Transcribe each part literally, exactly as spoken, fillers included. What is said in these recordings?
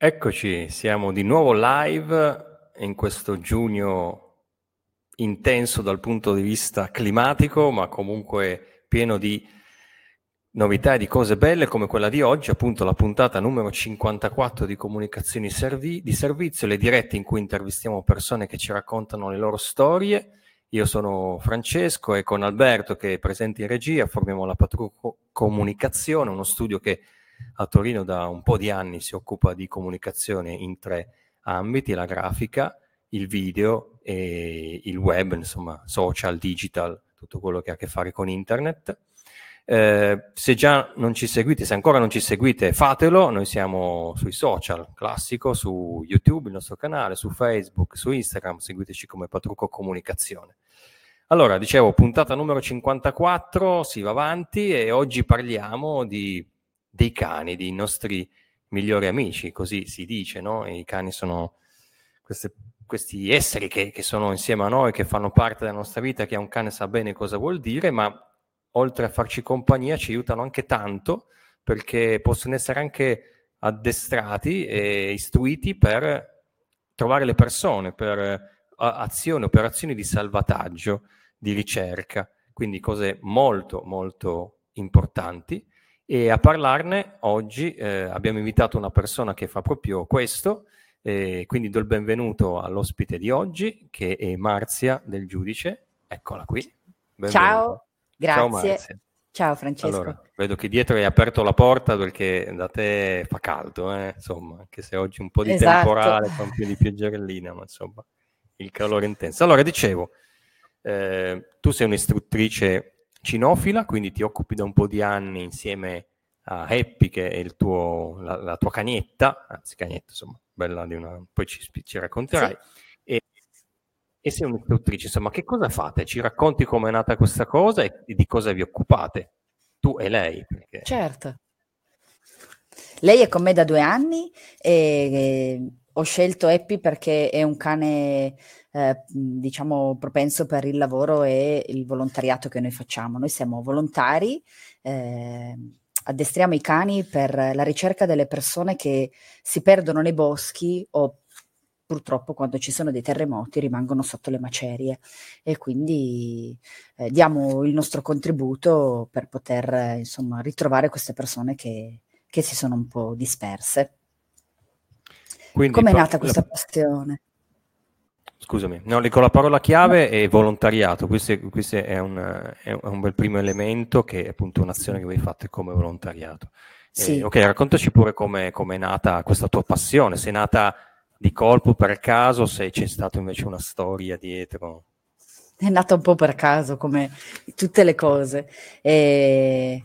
Eccoci, siamo di nuovo live in questo giugno intenso dal punto di vista climatico, ma comunque pieno di novità e di cose belle come quella di oggi, appunto la puntata numero cinquantaquattro di Comunicazioni Servi- di Servizio, le dirette in cui intervistiamo persone che ci raccontano le loro storie. Io sono Francesco e con Alberto, che è presente in regia, formiamo la Patrucco Comunicazione, uno studio che a Torino da un po' di anni si occupa di comunicazione in tre ambiti: la grafica, il video e il web, insomma social, digital, tutto quello che ha a che fare con internet. Eh, se già non ci seguite, se ancora non ci seguite, fatelo. Noi siamo sui social, classico, su YouTube, il nostro canale, su Facebook, su Instagram, seguiteci come Patrucco Comunicazione. Allora, dicevo, puntata numero cinquantaquattro, si va avanti e oggi parliamo di dei cani, dei nostri migliori amici, così si dice, no? I cani sono queste, questi esseri che, che sono insieme a noi, che fanno parte della nostra vita, che un cane sa bene cosa vuol dire, ma oltre a farci compagnia ci aiutano anche tanto, perché possono essere anche addestrati e istruiti per trovare le persone, per azioni, operazioni di salvataggio, di ricerca, quindi cose molto molto importanti. E a parlarne oggi eh, abbiamo invitato una persona che fa proprio questo, eh, quindi do il benvenuto all'ospite di oggi, che è Marzia Del Giudice. Eccola qui. Benvenuta. Ciao, grazie. Ciao, Marzia. Ciao Francesco. Allora, vedo che dietro hai aperto la porta perché da te fa caldo, eh? Insomma, anche se oggi un po' di esatto. Temporale, fa un po' di pioggerellina, ma insomma il calore è intenso. Allora, dicevo, eh, tu sei un'istruttrice cinofila, quindi ti occupi da un po' di anni insieme a Eppi, che è il tuo, la, la tua cagnetta, anzi cagnetta, insomma, bella di una, poi ci, ci racconterai, sì. e, e sei un'istruttrice, insomma, che cosa fate? Ci racconti come è nata questa cosa e di cosa vi occupate, tu e lei? Perché... Certo, lei è con me da due anni e, e ho scelto Eppi perché è un cane... Eh, diciamo propenso per il lavoro e il volontariato che noi facciamo. Noi siamo volontari, eh, addestriamo i cani per la ricerca delle persone che si perdono nei boschi o purtroppo quando ci sono dei terremoti rimangono sotto le macerie, e quindi eh, diamo il nostro contributo per poter eh, insomma ritrovare queste persone che, che si sono un po' disperse. Quindi, com'è pa- nata questa la... passione? Scusami, no, con la parola chiave è volontariato, questo è, questo è, un, è un bel primo elemento, che è appunto un'azione che voi fate come volontariato. Sì. Eh, ok, raccontaci pure come è nata questa tua passione, se è nata di colpo, per caso, se c'è stata invece una storia dietro. È nata un po' per caso, come tutte le cose. È,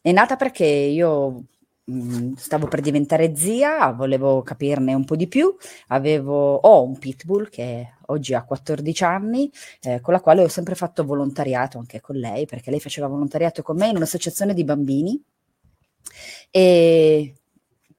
è nata perché io... stavo per diventare zia, volevo capirne un po' di più, avevo ho un pitbull che oggi ha quattordici anni, eh, con la quale ho sempre fatto volontariato anche con lei, perché lei faceva volontariato con me in un'associazione di bambini, e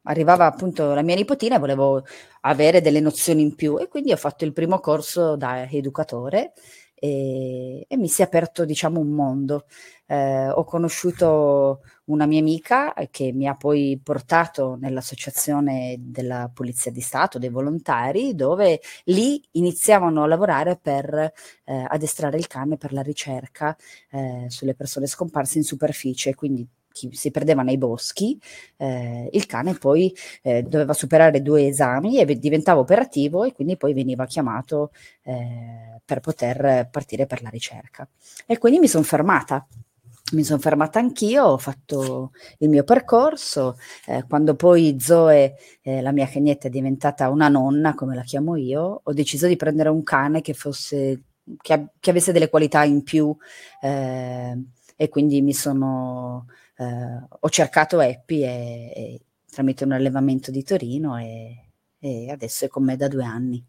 arrivava appunto la mia nipotina e volevo avere delle nozioni in più, e quindi ho fatto il primo corso da educatore e, e mi si è aperto, diciamo, un mondo. Eh, ho conosciuto una mia amica che mi ha poi portato nell'associazione della Polizia di Stato, dei volontari, dove lì iniziavano a lavorare per eh, addestrare il cane per la ricerca eh, sulle persone scomparse in superficie, quindi chi si perdeva nei boschi, eh, il cane poi eh, doveva superare due esami e v- diventava operativo, e quindi poi veniva chiamato eh, per poter partire per la ricerca. E quindi mi sono fermata. Mi sono fermata anch'io, ho fatto il mio percorso, eh, quando poi Zoe, eh, la mia cagnetta, è diventata una nonna, come la chiamo io, ho deciso di prendere un cane che fosse, che, av- che avesse delle qualità in più, eh, e quindi mi sono, eh, ho cercato Eppi e, e, tramite un allevamento di Torino, e, e adesso è con me da due anni.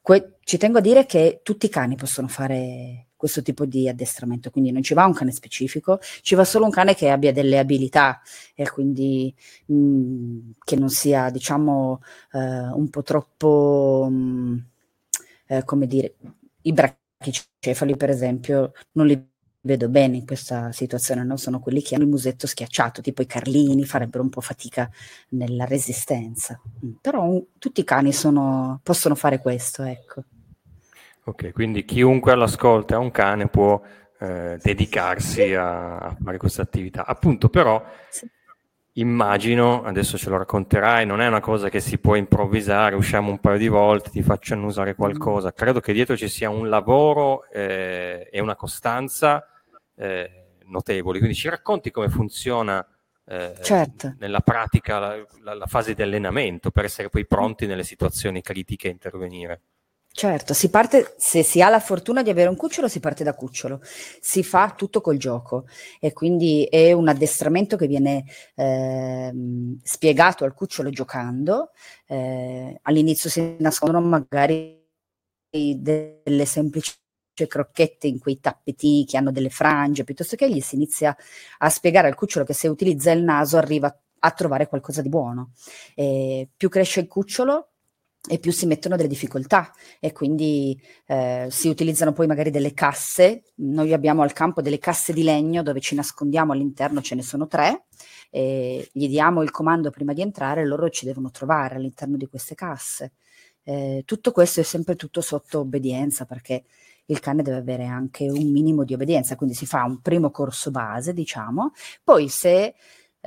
Que- ci tengo a dire che tutti i cani possono fare questo tipo di addestramento, quindi non ci va un cane specifico, ci va solo un cane che abbia delle abilità, e quindi mh, che non sia, diciamo, eh, un po' troppo, mh, eh, come dire, i brachicefali per esempio, non li vedo bene in questa situazione, non sono quelli che hanno il musetto schiacciato, tipo i Carlini farebbero un po' fatica nella resistenza, però un, tutti i cani sono, possono fare questo, ecco. Ok, quindi chiunque all'ascolto ha un cane può eh, dedicarsi a, a fare questa attività, appunto, però sì. Immagino, adesso ce lo racconterai, non è una cosa che si può improvvisare, usciamo un paio di volte, ti faccio annusare qualcosa, credo che dietro ci sia un lavoro eh, e una costanza eh, notevoli, quindi ci racconti come funziona eh, certo. nella pratica la, la, la fase di allenamento per essere poi pronti nelle situazioni critiche e intervenire. Certo, si parte, se si ha la fortuna di avere un cucciolo, si parte da cucciolo, si fa tutto col gioco e quindi è un addestramento che viene eh, spiegato al cucciolo giocando, eh, all'inizio si nascondono magari delle semplici crocchette in quei tappeti che hanno delle frange, piuttosto che gli si inizia a spiegare al cucciolo che se utilizza il naso arriva a trovare qualcosa di buono, e più cresce il cucciolo e più si mettono delle difficoltà e quindi eh, si utilizzano poi magari delle casse. Noi abbiamo al campo delle casse di legno dove ci nascondiamo all'interno, ce ne sono tre, e gli diamo il comando prima di entrare, loro ci devono trovare all'interno di queste casse. Eh, tutto questo è sempre tutto sotto obbedienza, perché il cane deve avere anche un minimo di obbedienza, quindi si fa un primo corso base, diciamo, poi se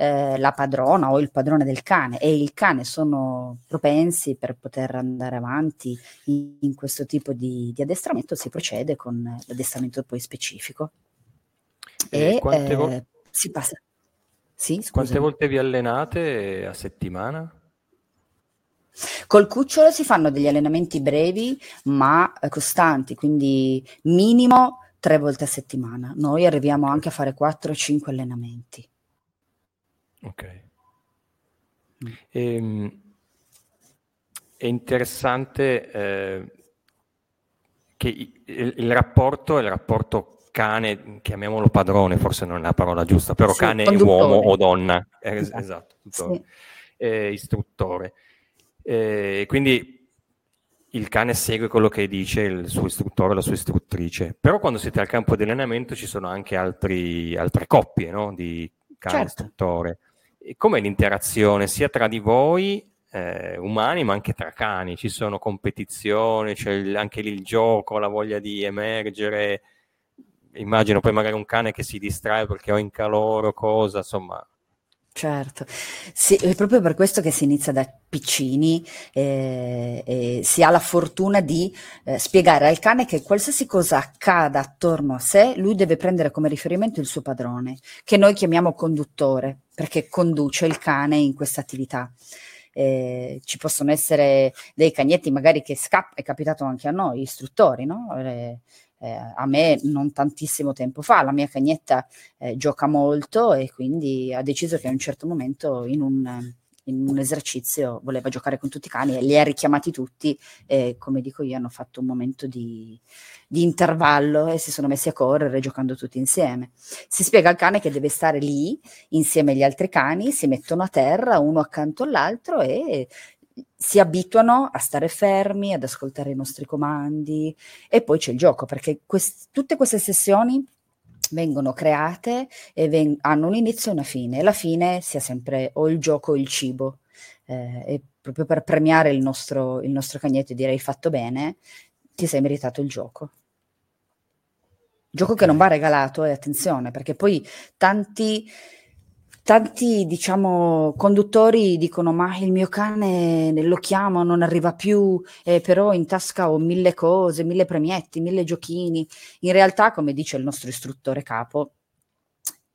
Eh, la padrona o il padrone del cane e il cane sono propensi per poter andare avanti in, in questo tipo di, di addestramento, si procede con l'addestramento poi specifico e, e quante, eh, vo- si passa. Sì, quante volte vi allenate a settimana? Col cucciolo si fanno degli allenamenti brevi ma costanti, quindi minimo tre volte a settimana, noi arriviamo anche a fare quattro o cinque allenamenti. Ok, e, è interessante eh, che il, il rapporto, il rapporto cane, chiamiamolo padrone, forse non è la parola giusta, però sì, cane conduttore. Uomo o donna, eh, esatto, esatto sì. eh, istruttore, eh, quindi il cane segue quello che dice il suo istruttore o la sua istruttrice, però quando siete al campo di allenamento ci sono anche altri, altre coppie, no? Di cane certo. Istruttore. E com'è l'interazione sia tra di voi eh, umani ma anche tra cani? Ci sono competizioni, c'è il, anche lì il gioco, la voglia di emergere, immagino poi magari un cane che si distrae perché ho in calore o cosa, insomma. Certo, sì, è proprio per questo che si inizia da piccini eh, e si ha la fortuna di eh, spiegare al cane che qualsiasi cosa accada attorno a sé, lui deve prendere come riferimento il suo padrone, che noi chiamiamo conduttore, perché conduce il cane in questa attività. Eh, ci possono essere dei cagnetti magari che scappano, è capitato anche a noi, istruttori, no? Eh, Eh, a me non tantissimo tempo fa, la mia cagnetta eh, gioca molto e quindi ha deciso che a un certo momento in un, in un esercizio voleva giocare con tutti i cani e li ha richiamati tutti e, come dico io, hanno fatto un momento di, di intervallo e si sono messi a correre giocando tutti insieme. Si spiega al cane che deve stare lì insieme agli altri cani, si mettono a terra uno accanto all'altro e si abituano a stare fermi, ad ascoltare i nostri comandi. E poi c'è il gioco, perché quest- tutte queste sessioni vengono create e ven- hanno un inizio e una fine, e la fine sia sempre o il gioco o il cibo, eh, e proprio per premiare il nostro, il nostro cagnetto e dire hai fatto bene, ti sei meritato il gioco. Gioco che non va regalato, e eh, attenzione, perché poi tanti... Tanti, diciamo, conduttori dicono ma il mio cane lo chiamo, non arriva più, eh, però in tasca ho mille cose, mille premietti, mille giochini. In realtà, come dice il nostro istruttore capo,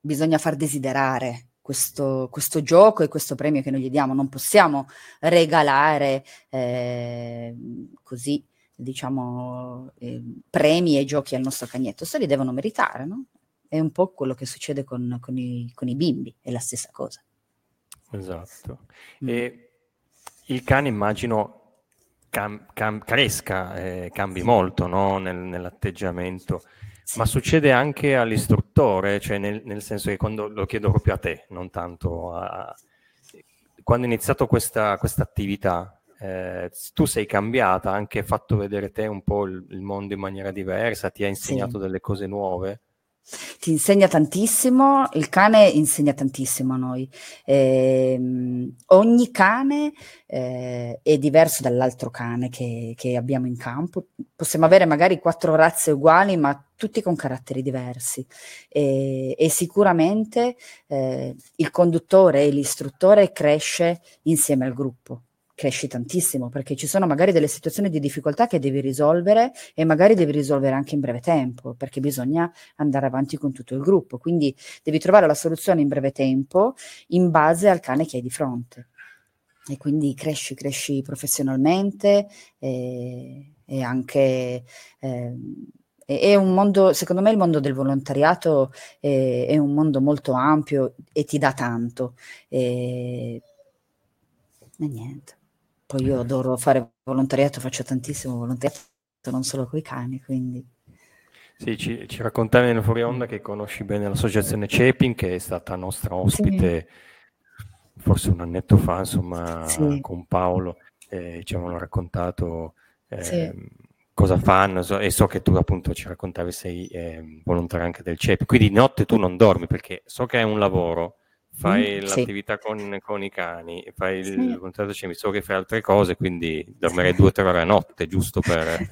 bisogna far desiderare questo, questo gioco e questo premio che noi gli diamo. Non possiamo regalare eh, così, diciamo, eh, premi e giochi al nostro cagnetto, se li devono meritare, no? È un po' quello che succede con, con, i, con i bimbi, è la stessa cosa. Esatto. Mm. E il cane immagino cam, cam, cresca, eh, cambi sì. molto, no? Nel, nell'atteggiamento, sì. Ma succede anche all'istruttore, cioè nel, nel senso che quando lo chiedo proprio a te, non tanto a... Quando è iniziato questa attività, eh, tu sei cambiata, anche fatto vedere te un po' il, il mondo in maniera diversa, ti ha insegnato sì. delle cose nuove? ti insegna tantissimo, il cane insegna tantissimo a noi. Eh, ogni cane eh, è diverso dall'altro cane che, che abbiamo in campo. Possiamo avere magari quattro razze uguali, ma tutti con caratteri diversi. E, e sicuramente eh, il conduttore e l'istruttore cresce insieme al gruppo. Cresci tantissimo, perché ci sono magari delle situazioni di difficoltà che devi risolvere e magari devi risolvere anche in breve tempo, perché bisogna andare avanti con tutto il gruppo, quindi devi trovare la soluzione in breve tempo in base al cane che hai di fronte, e quindi cresci, cresci professionalmente e, e anche eh, è un mondo, secondo me il mondo del volontariato è, è un mondo molto ampio e ti dà tanto e, e niente. Poi io adoro fare volontariato, faccio tantissimo volontariato, non solo coi cani, quindi... Sì, ci, ci raccontavi nel fuori onda che conosci bene l'associazione Cepin, che è stata nostra ospite sì. forse un annetto fa, insomma, sì. con Paolo, eh, ci avevano raccontato eh, sì. cosa fanno, so, e so che tu appunto ci raccontavi sei eh, volontaria anche del Cepin, quindi di notte tu non dormi, perché so che è un lavoro... Fai mm, l'attività sì. con, con i cani, fai il sì. contratto cemi, so che fai altre cose, quindi dormirei due o tre ore a notte, giusto per...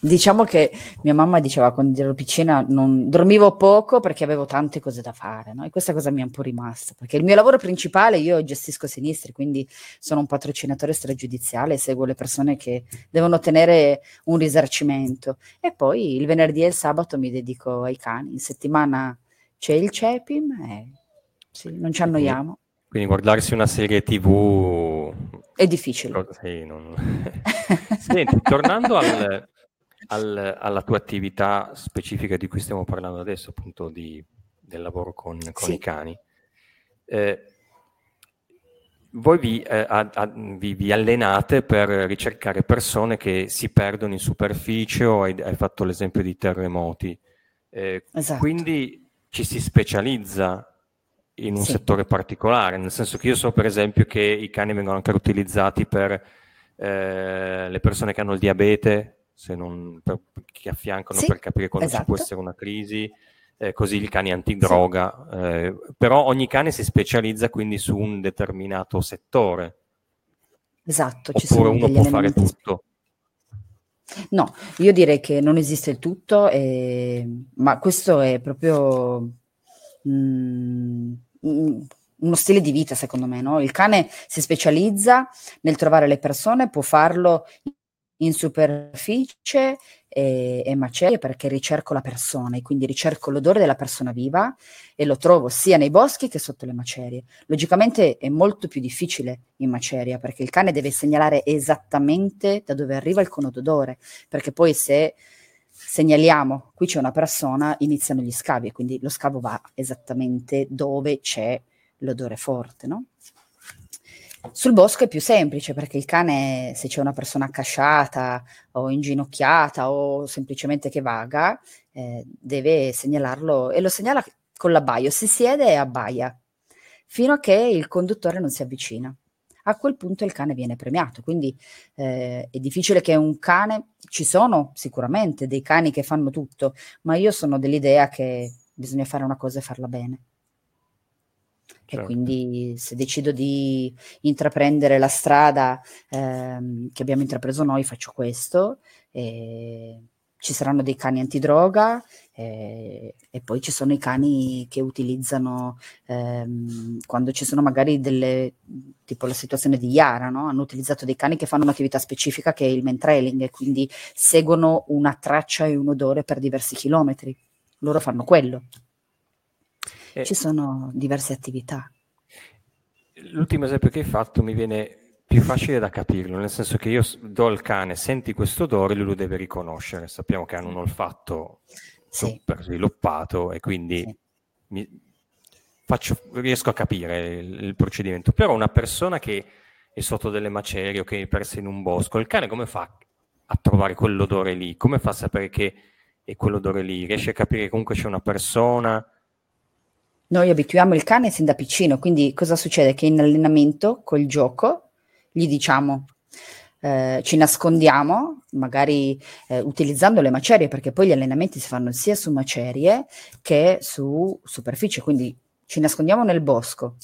Diciamo che mia mamma diceva quando ero piccina non dormivo poco perché avevo tante cose da fare, no? E questa cosa mi è un po' rimasta, perché il mio lavoro principale, io gestisco sinistri, quindi sono un patrocinatore stragiudiziale, seguo le persone che devono ottenere un risarcimento, e poi il venerdì e il sabato mi dedico ai cani. In settimana c'è il Cepin, eh, sì, non ci annoiamo. Quindi, quindi guardarsi una serie tivù... è difficile. Sì, non... Senti, tornando al, al, alla tua attività specifica di cui stiamo parlando adesso, appunto di, del lavoro con, con sì. i cani, eh, voi vi, eh, a, a, vi, vi allenate per ricercare persone che si perdono in superficie, o hai, hai fatto l'esempio di terremoti. Eh, esatto. Quindi... ci si specializza in un sì. settore particolare, nel senso che io so per esempio che i cani vengono anche utilizzati per eh, le persone che hanno il diabete, se non, per, che affiancano sì, per capire quando esatto. ci può essere una crisi, eh, così i cani antidroga, sì. eh, però ogni cane si specializza quindi su un determinato settore. Esatto. Oppure ci sono uno può fare tutto. No, io direi che non esiste il tutto, eh, ma questo è proprio mm, uno stile di vita, secondo me, no? Il cane si specializza nel trovare le persone, può farlo in superficie e, e macerie, perché ricerco la persona, e quindi ricerco l'odore della persona viva e lo trovo sia nei boschi che sotto le macerie. Logicamente è molto più difficile in maceria, perché il cane deve segnalare esattamente da dove arriva il cono d'odore, perché poi se segnaliamo qui c'è una persona iniziano gli scavi, e quindi lo scavo va esattamente dove c'è l'odore forte, no? Sul bosco è più semplice, perché il cane, se c'è una persona accasciata o inginocchiata o semplicemente che vaga, eh, deve segnalarlo, e lo segnala con l'abbaio, si siede e abbaia, fino a che il conduttore non si avvicina. A quel punto il cane viene premiato, quindi eh, è difficile che un cane, ci sono sicuramente dei cani che fanno tutto, ma io sono dell'idea che bisogna fare una cosa e farla bene. Certo. E quindi se decido di intraprendere la strada ehm, che abbiamo intrapreso noi, faccio questo, e ci saranno dei cani antidroga, e, e poi ci sono i cani che utilizzano, ehm, quando ci sono magari delle, tipo la situazione di Yara, no? Hanno utilizzato dei cani che fanno un'attività specifica che è il mantrailing, e quindi seguono una traccia e un odore per diversi chilometri, loro fanno quello. Eh, ci sono diverse attività. L'ultimo esempio che hai fatto mi viene più facile da capirlo, nel senso che io do al cane, senti questo odore, lui lo deve riconoscere, sappiamo che hanno un olfatto sì. super sviluppato, e quindi sì. mi faccio, riesco a capire il, il procedimento. Però una persona che è sotto delle macerie o che è persa in un bosco, il cane come fa a trovare quell'odore lì? Come fa a sapere che è quell'odore lì? Riesce a capire che comunque c'è una persona? Noi abituiamo il cane sin da piccino, quindi cosa succede? Che in allenamento, col gioco, gli diciamo eh, ci nascondiamo, magari eh, utilizzando le macerie, perché poi gli allenamenti si fanno sia su macerie che su superficie, quindi ci nascondiamo nel bosco.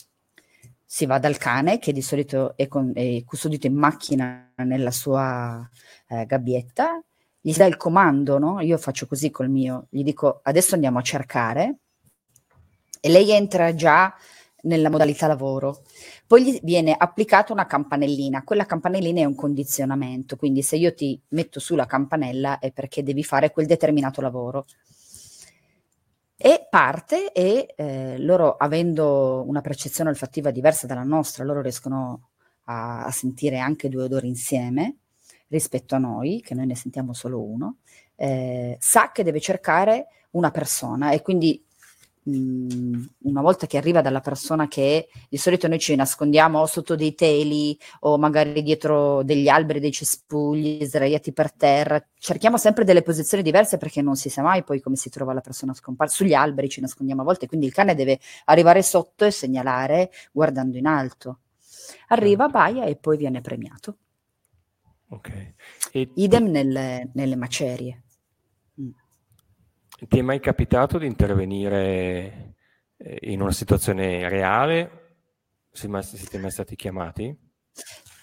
Si va dal cane, che di solito è, con, è custodito in macchina nella sua eh, gabbietta, gli dà il comando, no? Io faccio così col mio, gli dico adesso andiamo a cercare, e lei entra già nella modalità lavoro. Poi gli viene applicata una campanellina, quella campanellina è un condizionamento, quindi se io ti metto sulla campanella è perché devi fare quel determinato lavoro. E parte, e eh, loro, avendo una percezione olfattiva diversa dalla nostra, loro riescono a, a sentire anche due odori insieme rispetto a noi, che noi ne sentiamo solo uno, eh, sa che deve cercare una persona, e quindi mh, una volta che arriva dalla persona, che di solito noi ci nascondiamo o sotto dei teli o magari dietro degli alberi, dei cespugli sdraiati per terra, cerchiamo sempre delle posizioni diverse perché non si sa mai poi come si trova la persona scomparsa. Sugli alberi ci nascondiamo a volte, quindi il cane deve arrivare sotto e segnalare guardando in alto. Arriva, abbaia e poi viene premiato. Okay. E idem nelle, nelle macerie. Mm. Ti è mai capitato di intervenire in una situazione reale? Siete mai stati chiamati?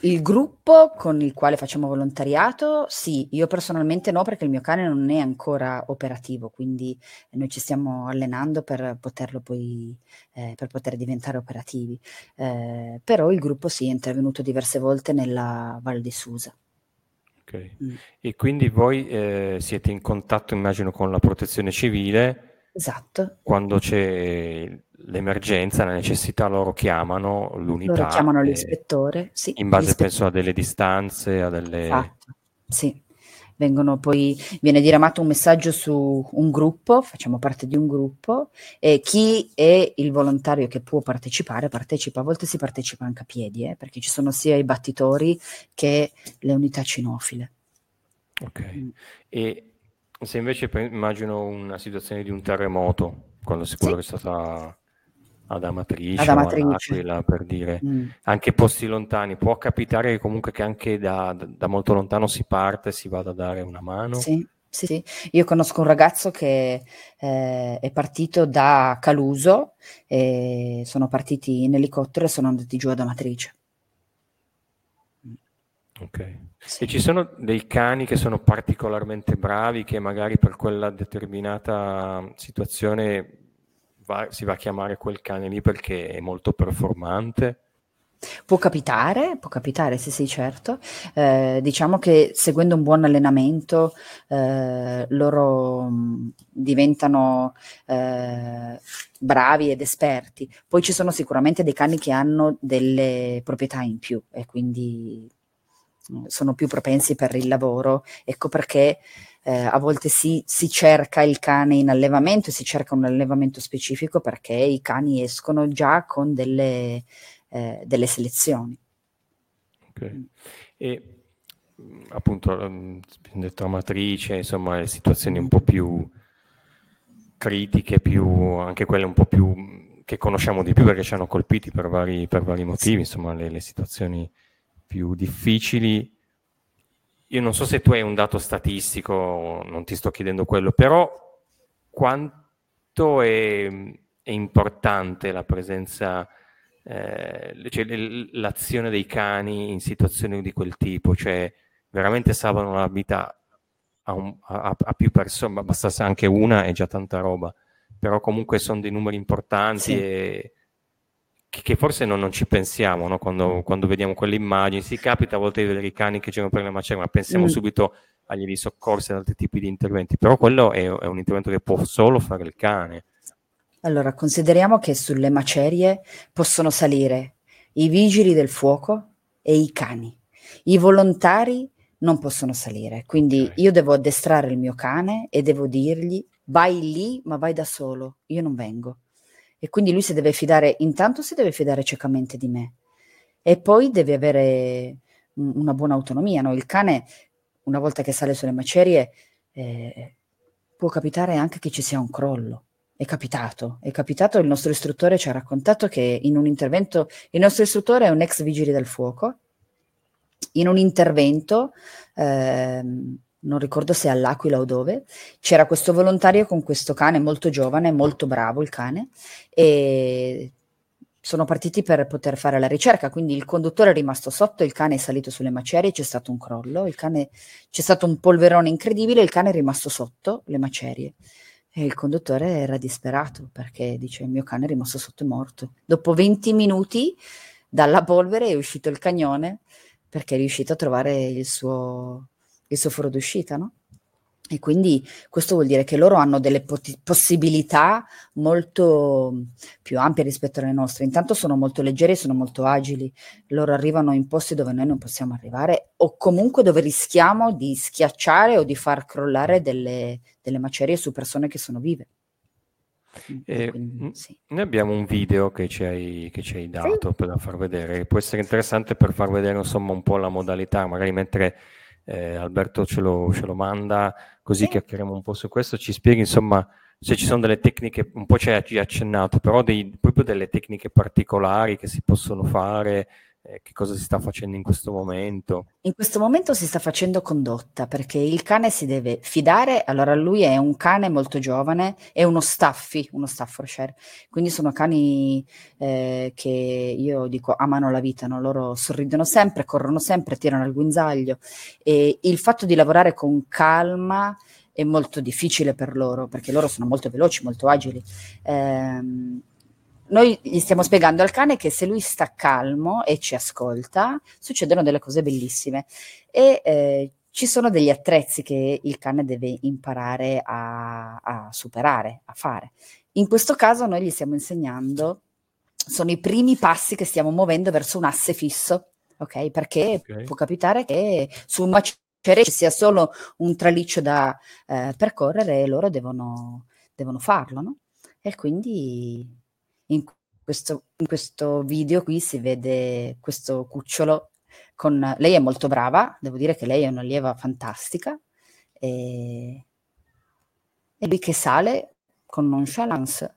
Il gruppo con il quale facciamo volontariato, sì. Io personalmente no, perché il mio cane non è ancora operativo, quindi noi ci stiamo allenando per poterlo poi eh, per poter diventare operativi. Eh, però il gruppo sì, è intervenuto diverse volte nella Val di Susa. Okay. Mm. E quindi voi eh, siete in contatto, immagino, con la protezione civile. Esatto. Quando c'è l'emergenza, la necessità, loro chiamano l'unità. Loro chiamano e, l'ispettore, sì. In base, penso, a delle distanze, a delle... Fatto. Sì. Vengono poi, viene diramato un messaggio su un gruppo, facciamo parte di un gruppo, e chi è il volontario che può partecipare, partecipa. A volte si partecipa anche a piedi, eh, perché ci sono sia i battitori che le unità cinofile. Ok, mm. E se invece immagino una situazione di un terremoto, quando sicuro sì. Che è stata ad Amatrice, ad Amatrice. O all'Aquila, per dire, mm. anche posti lontani, può capitare che comunque che anche da, da molto lontano si parte e si vada a dare una mano? Sì, sì, sì. Io conosco un ragazzo che eh, è partito da Caluso, e sono partiti in elicottero e sono andati giù ad Amatrice. Ok. Sì. E ci sono dei cani che sono particolarmente bravi, che magari per quella determinata situazione... Va, si va a chiamare quel cane lì perché è molto performante? Può capitare, può capitare, sì sì, certo. Eh, diciamo che seguendo un buon allenamento eh, loro mh, diventano eh, bravi ed esperti. Poi ci sono sicuramente dei cani che hanno delle proprietà in più e quindi mh, sono più propensi per il lavoro. Ecco perché... Eh, a volte si, si cerca il cane in allevamento, si cerca un allevamento specifico perché i cani escono già con delle, eh, delle selezioni. Ok. E appunto, mh, detto Amatrice, insomma, situazioni un po' più critiche, più, anche quelle un po' più che conosciamo di più perché ci hanno colpiti per vari, per vari motivi, insomma, le, le situazioni più difficili. Io non so se tu hai un dato statistico, non ti sto chiedendo quello, però quanto è, è importante la presenza, eh, cioè l'azione dei cani in situazioni di quel tipo? Cioè veramente salvano la vita a, un, a, a più persone, bastasse anche una è già tanta roba, però comunque sono dei numeri importanti, sì. E... che forse non, non ci pensiamo, no? Quando, quando vediamo quelle immagini, si capita a volte di vedere i cani che girano per le macerie, ma pensiamo mm. subito agli soccorsi e ad altri tipi di interventi, però quello è, è un intervento che può solo fare il cane. Allora, consideriamo che sulle macerie possono salire i vigili del fuoco e i cani, i volontari non possono salire, quindi okay. Io devo addestrare il mio cane e devo dirgli vai lì ma vai da solo, io non vengo. E quindi lui si deve fidare, intanto si deve fidare ciecamente di me e poi deve avere una buona autonomia, no? Il cane, una volta che sale sulle macerie, eh, può capitare anche che ci sia un crollo. È capitato, è capitato, il nostro istruttore ci ha raccontato che in un intervento, il nostro istruttore è un ex vigile del fuoco in un intervento, ehm, non ricordo se all'Aquila o dove, c'era questo volontario con questo cane molto giovane, molto bravo il cane, e sono partiti per poter fare la ricerca, quindi il conduttore è rimasto sotto, il cane è salito sulle macerie, c'è stato un crollo, il cane, c'è stato un polverone incredibile, il cane è rimasto sotto le macerie. E il conduttore era disperato perché dice il mio cane è rimasto sotto e morto. Dopo venti minuti dalla polvere è uscito il cagnone perché è riuscito a trovare il suo, il suo foro d'uscita, no? E quindi questo vuol dire che loro hanno delle pot- possibilità molto più ampie rispetto alle nostre. Intanto sono molto leggeri, sono molto agili, loro arrivano in posti dove noi non possiamo arrivare o comunque dove rischiamo di schiacciare o di far crollare delle, delle macerie su persone che sono vive. Eh, quindi, sì. Noi abbiamo un video che ci hai, che ci hai dato, sì, per da far vedere, può essere interessante per far vedere insomma un po' la modalità, magari mentre eh, Alberto ce lo, ce lo manda, così sì, chiacchieriamo un po' su questo, ci spieghi insomma se ci sono delle tecniche, un po' ci hai accennato, però dei, proprio delle tecniche particolari che si possono fare. Che cosa si sta facendo in questo momento? In questo momento si sta facendo condotta, perché il cane si deve fidare, allora lui è un cane molto giovane, è uno staffi, uno Staffordshire, quindi sono cani eh, che io dico amano la vita, no? Loro sorridono sempre, corrono sempre, tirano al guinzaglio, e il fatto di lavorare con calma è molto difficile per loro, perché loro sono molto veloci, molto agili. Ehm, Noi gli stiamo spiegando al cane che se lui sta calmo e ci ascolta, succedono delle cose bellissime e eh, ci sono degli attrezzi che il cane deve imparare a, a superare, a fare. In questo caso noi gli stiamo insegnando, sono i primi passi che stiamo muovendo verso un asse fisso, ok? Perché okay, può capitare che su un macerie ci sia solo un traliccio da eh, percorrere e loro devono, devono farlo, no? E quindi... In questo, in questo video qui si vede questo cucciolo con, lei è molto brava, devo dire che lei è un'allieva fantastica, e, e lui che sale con nonchalance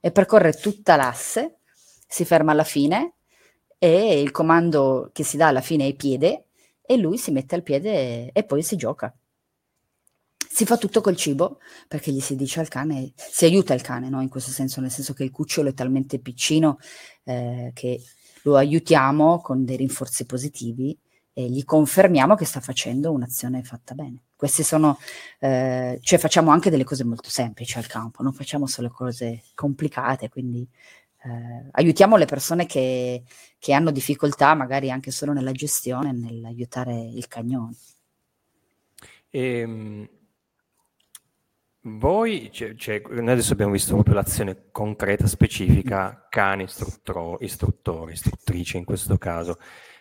e percorre tutta l'asse, si ferma alla fine e il comando che si dà alla fine è piede e lui si mette al piede e, e poi si gioca. Si fa tutto col cibo, perché gli si dice al cane, si aiuta il cane, no? In questo senso, nel senso che il cucciolo è talmente piccino eh, che lo aiutiamo con dei rinforzi positivi e gli confermiamo che sta facendo un'azione fatta bene. Questi sono, eh, cioè facciamo anche delle cose molto semplici al campo, non facciamo solo cose complicate, quindi eh, aiutiamo le persone che, che hanno difficoltà, magari anche solo nella gestione, nell'aiutare il cagnone. Ehm... Voi, cioè, cioè, noi adesso abbiamo visto proprio l'azione concreta, specifica, cani, istruttori, istruttori, istruttrice in questo caso,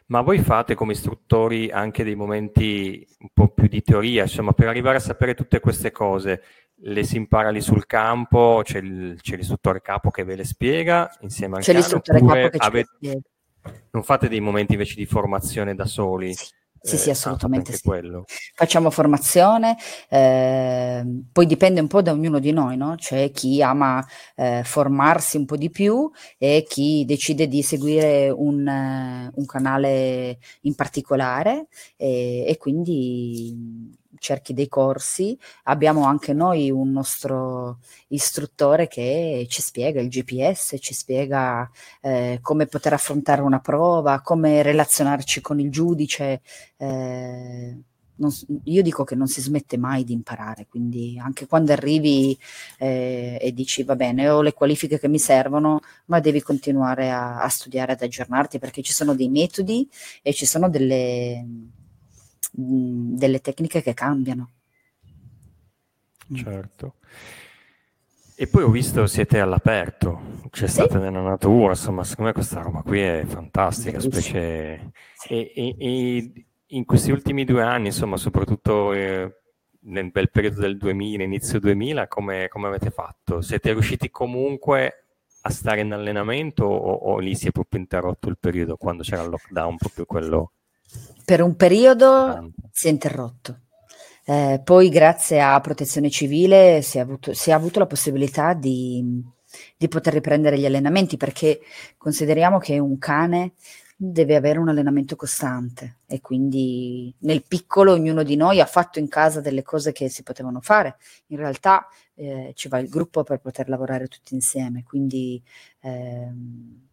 ma voi fate come istruttori anche dei momenti un po' più di teoria, insomma, per arrivare a sapere tutte queste cose, le si impara lì sul campo, c'è, il, c'è l'istruttore capo che ve le spiega insieme al c'è cane, oppure capo che avete, non fate dei momenti invece di formazione da soli? Sì. Sì, sì, assolutamente sì. Quello. Facciamo formazione, eh, poi dipende un po' da ognuno di noi, no? C'è chi ama eh, formarsi un po' di più e chi decide di seguire un, un canale in particolare e, e quindi cerchi dei corsi. Abbiamo anche noi un nostro istruttore che ci spiega il G P S, ci spiega eh, come poter affrontare una prova, come relazionarci con il giudice. Eh, non, io dico che non si smette mai di imparare, quindi anche quando arrivi eh, e dici va bene, ho le qualifiche che mi servono, ma devi continuare a, a studiare, ad aggiornarti, perché ci sono dei metodi e ci sono delle... delle tecniche che cambiano. Certo. E poi ho visto siete all'aperto, cioè sì, state nella natura, insomma, secondo me questa roba qui è fantastica, sì, specie sì. E, e, e in questi ultimi due anni, insomma, soprattutto eh, nel bel periodo del duemila, inizio duemila, come, come avete fatto? Siete riusciti comunque a stare in allenamento o, o lì si è proprio interrotto il periodo quando c'era il lockdown, proprio quello? Per un periodo si è interrotto, eh, poi grazie a Protezione Civile si è avuto, si è avuto la possibilità di, di poter riprendere gli allenamenti, perché consideriamo che un cane deve avere un allenamento costante, e quindi nel piccolo ognuno di noi ha fatto in casa delle cose che si potevano fare, in realtà eh, ci va il gruppo per poter lavorare tutti insieme, quindi eh,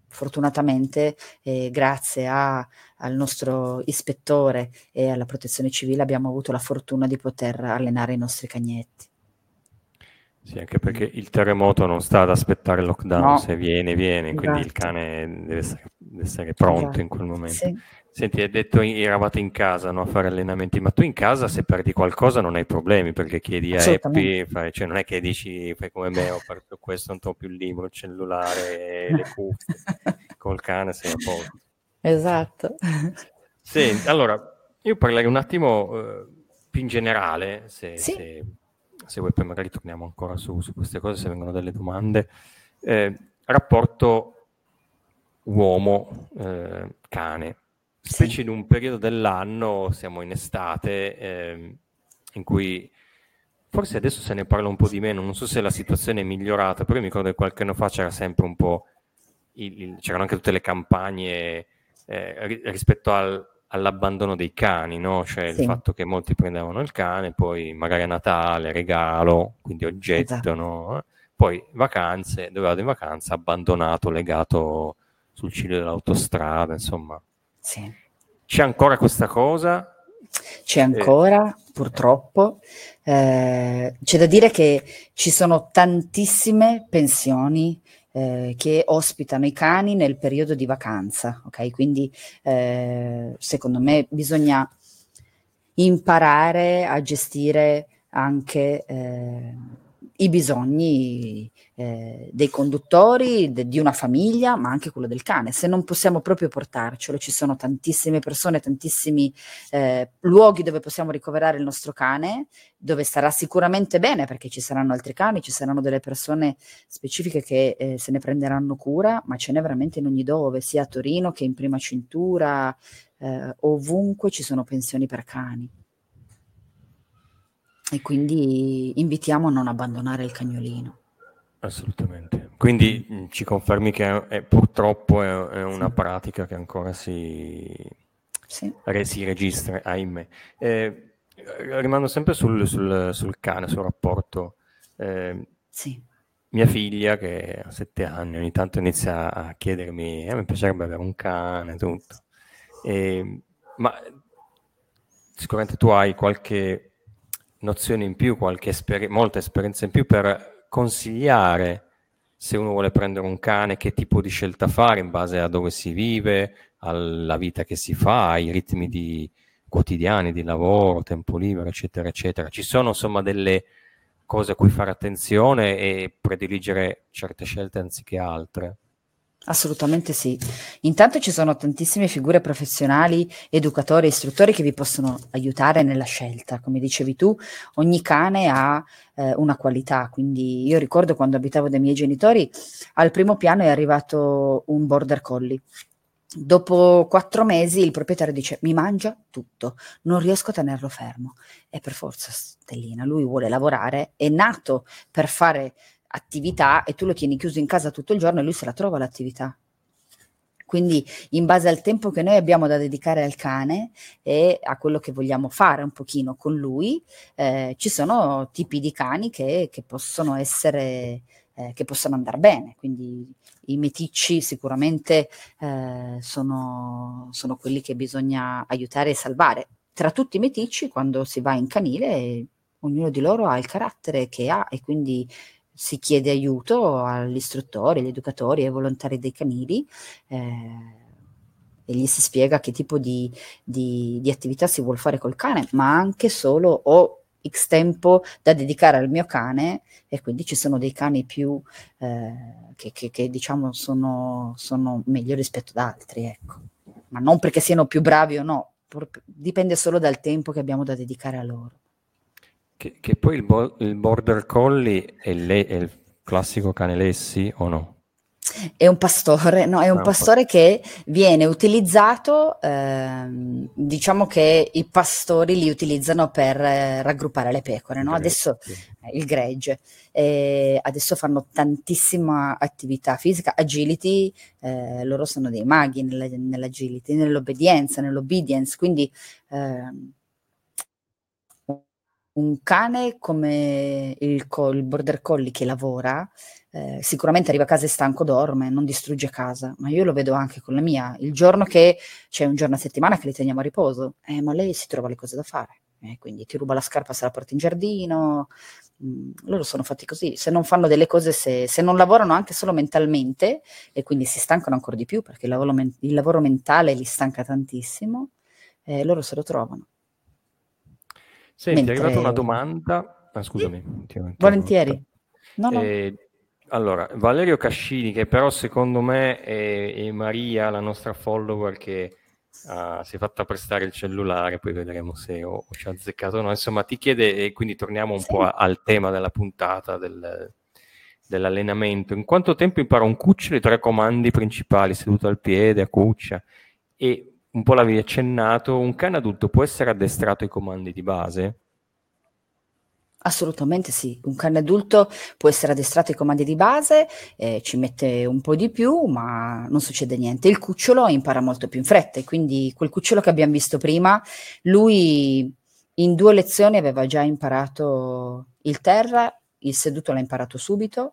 fortunatamente eh, grazie a, al nostro ispettore e alla protezione civile abbiamo avuto la fortuna di poter allenare i nostri cagnetti. Sì, anche perché il terremoto non sta ad aspettare il lockdown, no. Se viene, viene, esatto. Quindi il cane deve essere, deve essere pronto, esatto. In quel momento. Sì. Senti, hai detto eravate in casa, no, a fare allenamenti, ma tu in casa se perdi qualcosa non hai problemi, perché chiedi a Eppi, fai, cioè non è che dici fai come me, ho perso questo, non trovo più il libro, il cellulare, le cuffie, col cane sei a posto. Esatto. Senti, allora, io parlerei un attimo eh, più in generale, se... Sì. se se vuoi poi magari torniamo ancora su, su queste cose se vengono delle domande, eh, rapporto uomo-cane, eh, specie sì. In un periodo dell'anno, siamo in estate, eh, in cui forse adesso se ne parla un po' di meno, non so se la situazione è migliorata, però mi ricordo che qualche anno fa c'era sempre un po', il, il, c'erano anche tutte le campagne eh, rispetto al all'abbandono dei cani, no? Cioè sì. Il fatto che molti prendevano il cane, poi magari a Natale, regalo, quindi oggetto, esatto. No? Poi vacanze, dove vado in vacanza, abbandonato, legato sul ciglio dell'autostrada, insomma. Sì. C'è ancora questa cosa? C'è ancora, eh. Purtroppo. Eh, c'è da dire che ci sono tantissime pensioni Eh, che ospitano i cani nel periodo di vacanza, ok? Quindi eh, secondo me bisogna imparare a gestire anche eh, i bisogni eh, dei conduttori, de, di una famiglia, ma anche quello del cane. Se non possiamo proprio portarcelo, ci sono tantissime persone, tantissimi eh, luoghi dove possiamo ricoverare il nostro cane, dove starà sicuramente bene perché ci saranno altri cani, ci saranno delle persone specifiche che eh, se ne prenderanno cura, ma ce n'è veramente in ogni dove, sia a Torino che in prima cintura, eh, ovunque ci sono pensioni per cani. E quindi invitiamo a non abbandonare il cagnolino. Assolutamente. Quindi mh, ci confermi che è, è, purtroppo è, è una sì. pratica che ancora si, sì. re, si registra, ahimè. Eh, Rimando sempre sul, sul, sul cane, sul rapporto. Eh, sì. Mia figlia, che ha sette anni, ogni tanto inizia a chiedermi: eh, mi piacerebbe avere un cane, tutto. Eh, ma sicuramente tu hai qualche nozione in più, qualche esper- molta esperienza in più per consigliare se uno vuole prendere un cane, che tipo di scelta fare in base a dove si vive, alla vita che si fa, ai ritmi di. Quotidiani, di lavoro, tempo libero, eccetera, eccetera. Ci sono insomma delle cose a cui fare attenzione e prediligere certe scelte anziché altre? Assolutamente sì. Intanto ci sono tantissime figure professionali, educatori e istruttori che vi possono aiutare nella scelta. Come dicevi tu, ogni cane ha eh, una qualità, quindi io ricordo quando abitavo dai miei genitori, al primo piano è arrivato un border collie. Dopo quattro mesi il proprietario dice: mi mangia tutto, non riesco a tenerlo fermo. E per forza, stellina, lui vuole lavorare, è nato per fare attività e tu lo tieni chiuso in casa tutto il giorno e lui se la trova l'attività. Quindi in base al tempo che noi abbiamo da dedicare al cane e a quello che vogliamo fare un pochino con lui, eh, ci sono tipi di cani che, che possono essere... Eh, che possono andare bene, quindi i meticci sicuramente eh, sono, sono quelli che bisogna aiutare e salvare. Tra tutti i meticci, quando si va in canile, eh, ognuno di loro ha il carattere che ha e quindi si chiede aiuto agli istruttori, agli educatori, ai volontari dei canili eh, e gli si spiega che tipo di, di, di attività si vuol fare col cane, ma anche solo o X tempo da dedicare al mio cane. E quindi ci sono dei cani più eh, che, che, che diciamo sono, sono meglio rispetto ad altri, ecco, ma non perché siano più bravi o no, proprio, dipende solo dal tempo che abbiamo da dedicare a loro. Che, che poi il, bo- il border collie è, le- è il classico cane lessi o no? È un pastore, no, è un no, pastore che viene utilizzato, ehm, diciamo che i pastori li utilizzano per eh, raggruppare le pecore, no? Adesso eh, il gregge, eh, adesso fanno tantissima attività fisica, agility, eh, loro sono dei maghi nella, nell'agility, nell'obbedienza, nell'obedience, quindi ehm, un cane come il, col, il border collie che lavora, eh, sicuramente arriva a casa e stanco, dorme, non distrugge casa, ma io lo vedo anche con la mia, il giorno che c'è cioè un giorno a settimana che li teniamo a riposo, eh, ma lei si trova le cose da fare, eh, quindi ti ruba la scarpa se la porti in giardino, mh, loro sono fatti così, se non fanno delle cose, se, se non lavorano anche solo mentalmente, e quindi si stancano ancora di più, perché il lavoro, men- il lavoro mentale li stanca tantissimo, eh, loro se lo trovano. Senti, mentre... è arrivata una domanda, ah, scusami. Sì. Volentieri. No, no. Eh, allora, Valerio Cascini, che però secondo me è, è Maria, la nostra follower, che uh, si è fatta prestare il cellulare, poi vedremo se ho, ci ha azzeccato o no, insomma ti chiede, e quindi torniamo un sì. po' al tema della puntata, del, dell'allenamento. In quanto tempo impara un cucciolo i tre comandi principali, seduto al piede, a cuccia, e... un po' l'avevi accennato, un cane adulto può essere addestrato ai comandi di base? Assolutamente sì, un cane adulto può essere addestrato ai comandi di base, eh, ci mette un po' di più, ma non succede niente. Il cucciolo impara molto più in fretta, e quindi quel cucciolo che abbiamo visto prima, lui in due lezioni aveva già imparato il terra, il seduto l'ha imparato subito,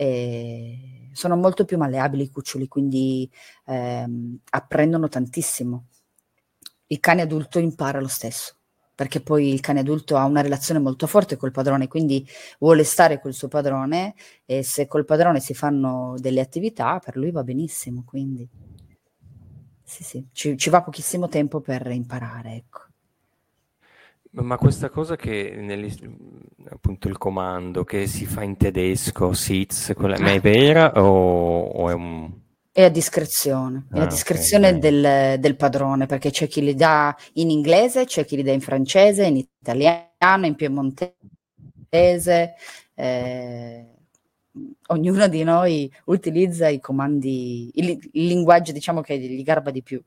e sono molto più malleabili i cuccioli, quindi ehm, apprendono tantissimo. Il cane adulto impara lo stesso, perché poi il cane adulto ha una relazione molto forte col padrone, quindi vuole stare col suo padrone, e se col padrone si fanno delle attività, per lui va benissimo, quindi sì, sì, ci, ci va pochissimo tempo per imparare, ecco. Ma questa cosa che appunto il comando che si fa in tedesco, sits, quella, ma è vera o, o è un... È a discrezione, è ah, a discrezione okay. del, del padrone, perché c'è chi li dà in inglese, c'è chi li dà in francese, in italiano, in piemontese, eh, ognuno di noi utilizza i comandi, il, il linguaggio diciamo che gli garba di più.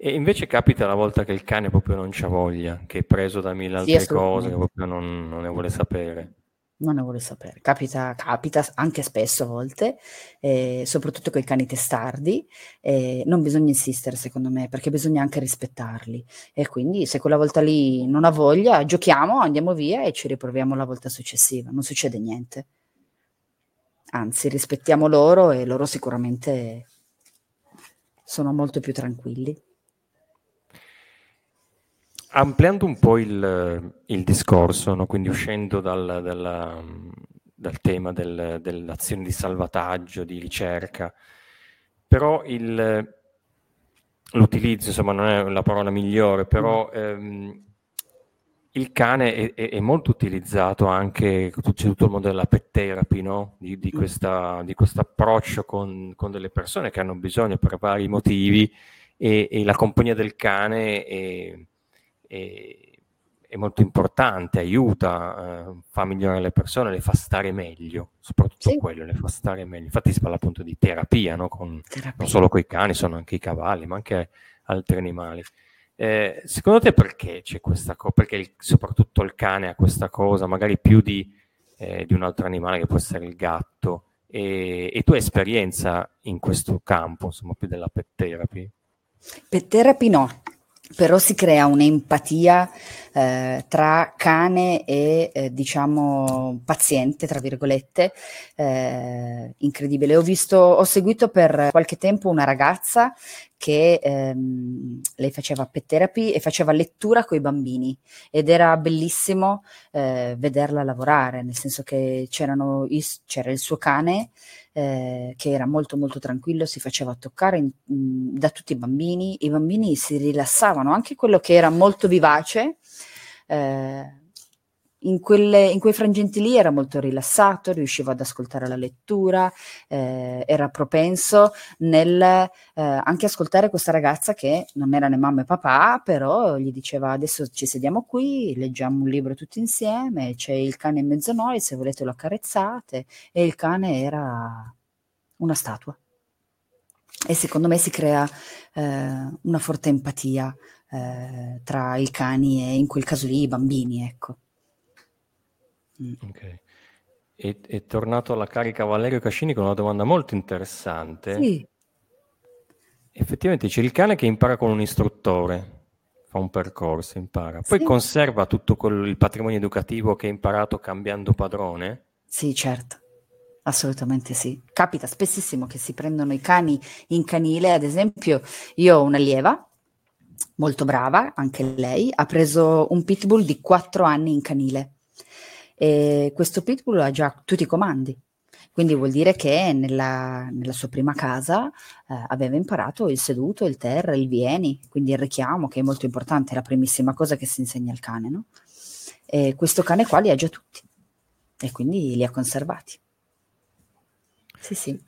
E invece capita la volta che il cane proprio non c'ha voglia, che è preso da mille altre sì, cose, che proprio non, non ne vuole sapere. Non ne vuole sapere. Capita, capita anche spesso a volte, eh, soprattutto con i cani testardi. Eh, non bisogna insistere, secondo me, perché bisogna anche rispettarli. E quindi se quella volta lì non ha voglia, giochiamo, andiamo via e ci riproviamo la volta successiva. Non succede niente. Anzi, rispettiamo loro e loro sicuramente sono molto più tranquilli. Ampliando un po' il, il discorso, no? Quindi uscendo dal, dalla, dal tema del, dell'azione di salvataggio, di ricerca, però il, l'utilizzo, insomma, non è la parola migliore, però ehm, il cane è, è, è molto utilizzato anche, c'è tutto il mondo della pet therapy, no? Di, di questa, di questo approccio con, con delle persone che hanno bisogno per vari motivi, e, e la compagnia del cane è... è molto importante, aiuta, eh, fa migliorare le persone, le fa stare meglio, soprattutto sì. quello, le fa stare meglio. Infatti si parla appunto di terapia, no? Con, terapia. Non solo coi cani, sono anche i cavalli, ma anche altri animali. Eh, secondo te perché c'è questa cosa? Perché il, soprattutto il cane ha questa cosa, magari più di, eh, di un altro animale che può essere il gatto, e, e tu hai esperienza in questo campo, insomma, più della pet therapy? Pet therapy no. Però si crea un'empatia eh, tra cane e eh, diciamo paziente, tra virgolette, eh, incredibile. Ho visto, ho seguito per qualche tempo una ragazza che ehm, lei faceva pet therapy e faceva lettura coi bambini, ed era bellissimo eh, vederla lavorare, nel senso che c'erano i, c'era il suo cane eh, che era molto molto tranquillo, si faceva toccare in, mh, da tutti i bambini, i bambini si rilassavano, anche quello che era molto vivace, eh, in, quelle, in quei frangenti lì era molto rilassato, riusciva ad ascoltare la lettura, eh, era propenso nel eh, anche ascoltare questa ragazza che non era né mamma e papà, però gli diceva adesso ci sediamo qui, leggiamo un libro tutti insieme, c'è il cane in mezzo a noi, se volete lo accarezzate, e il cane era una statua. E secondo me si crea eh, una forte empatia eh, tra i cani e in quel caso lì i bambini, ecco. Mm. Ok. E, è tornato alla carica Valerio Cascini con una domanda molto interessante. Sì. Effettivamente c'è il cane che impara con un istruttore, fa un percorso, impara. Poi sì. Conserva tutto quel, il patrimonio educativo che ha imparato cambiando padrone? Sì, certo. Assolutamente sì. Capita spessissimo che si prendono i cani in canile. Ad esempio, io ho un'allieva molto brava, anche lei, ha preso un pitbull di quattro anni in canile. E questo pitbull ha già tutti i comandi, quindi vuol dire che nella, nella sua prima casa eh, aveva imparato il seduto, il terra, il vieni, quindi il richiamo, che è molto importante, è la primissima cosa che si insegna al cane, no? E questo cane qua li ha già tutti e quindi li ha conservati. Sì, sì.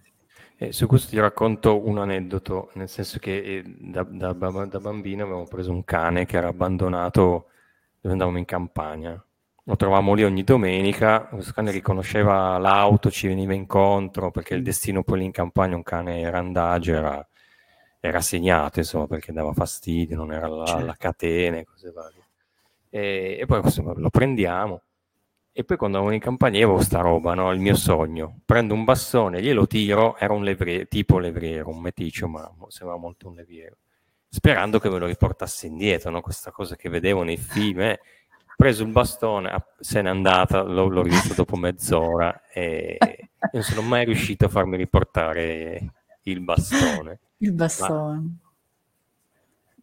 Eh, su questo ti racconto un aneddoto, nel senso che eh, da, da, da bambino avevamo preso un cane che era abbandonato dove andavamo in campagna. Lo trovavamo lì ogni domenica, questo cane riconosceva l'auto, ci veniva incontro, perché il destino poi lì in campagna un cane randagio era, era segnato, insomma, perché dava fastidio, non era la, certo. la catena e cose varie. E, e poi insomma, lo prendiamo. E poi quando andavo in campagna io avevo sta roba, no? Il mio sogno. Prendo un bastone, glielo tiro, era un levriero, tipo levriero, un meticcio, ma sembrava molto un levriero. Sperando che me lo riportasse indietro, no? Questa cosa che vedevo nei film. Eh. Preso il bastone, se n'è andata, l'ho, l'ho rivisto dopo mezz'ora e non sono mai riuscito a farmi riportare il bastone. Il bastone. Ma,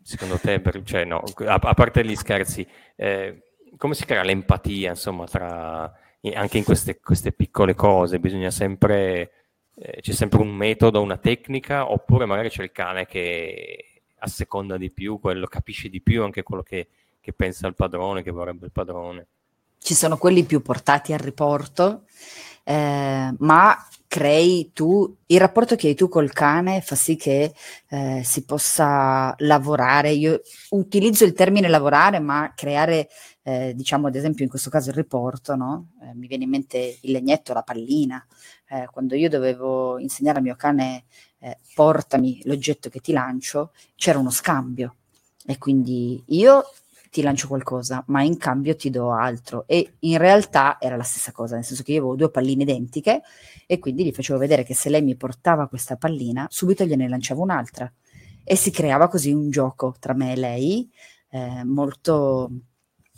secondo te, per, cioè no, a, a parte gli scherzi... Eh, come si crea l'empatia, insomma, tra anche in queste, queste piccole cose? Bisogna sempre eh, c'è sempre un metodo, una tecnica, oppure magari c'è il cane che asseconda di più, quello capisce di più anche quello che, che pensa il padrone, che vorrebbe il padrone. Ci sono quelli più portati al riporto, eh, ma crei tu, il rapporto che hai tu col cane fa sì che eh, si possa lavorare. Io utilizzo il termine lavorare, ma creare, eh, diciamo ad esempio in questo caso il riporto, no? Eh, mi viene in mente il legnetto, la pallina. Eh, quando io dovevo insegnare al mio cane eh, portami l'oggetto che ti lancio, c'era uno scambio e quindi io ti lancio qualcosa, ma in cambio ti do altro. E in realtà era la stessa cosa, nel senso che io avevo due palline identiche e quindi gli facevo vedere che se lei mi portava questa pallina, subito gliene lanciavo un'altra. E si creava così un gioco tra me e lei eh, molto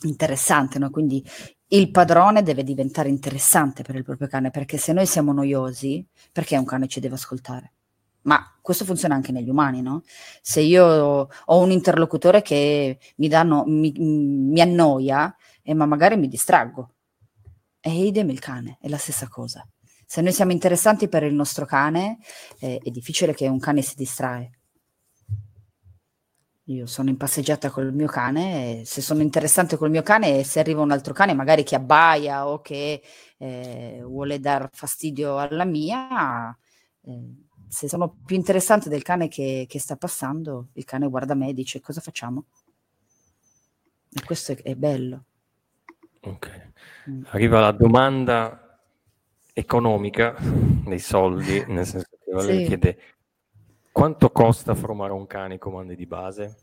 interessante, no? Quindi il padrone deve diventare interessante per il proprio cane, perché se noi siamo noiosi, perché un cane ci deve ascoltare? Ma questo funziona anche negli umani, no? Se io ho un interlocutore che mi, danno, mi, mi annoia, eh, ma magari mi distraggo. E idem il cane, è la stessa cosa. Se noi siamo interessanti per il nostro cane, eh, è difficile che un cane si distrae. Io sono in passeggiata col mio cane, e se sono interessante col mio cane, e se arriva un altro cane, magari che abbaia o che eh, vuole dar fastidio alla mia... Eh, se sono più interessante del cane che, che sta passando, il cane guarda me e dice cosa facciamo? E questo è, è bello. Ok. Mm. Arriva la domanda economica dei soldi, nel senso che Valerio sì. chiede quanto costa formare un cane ai comandi di base?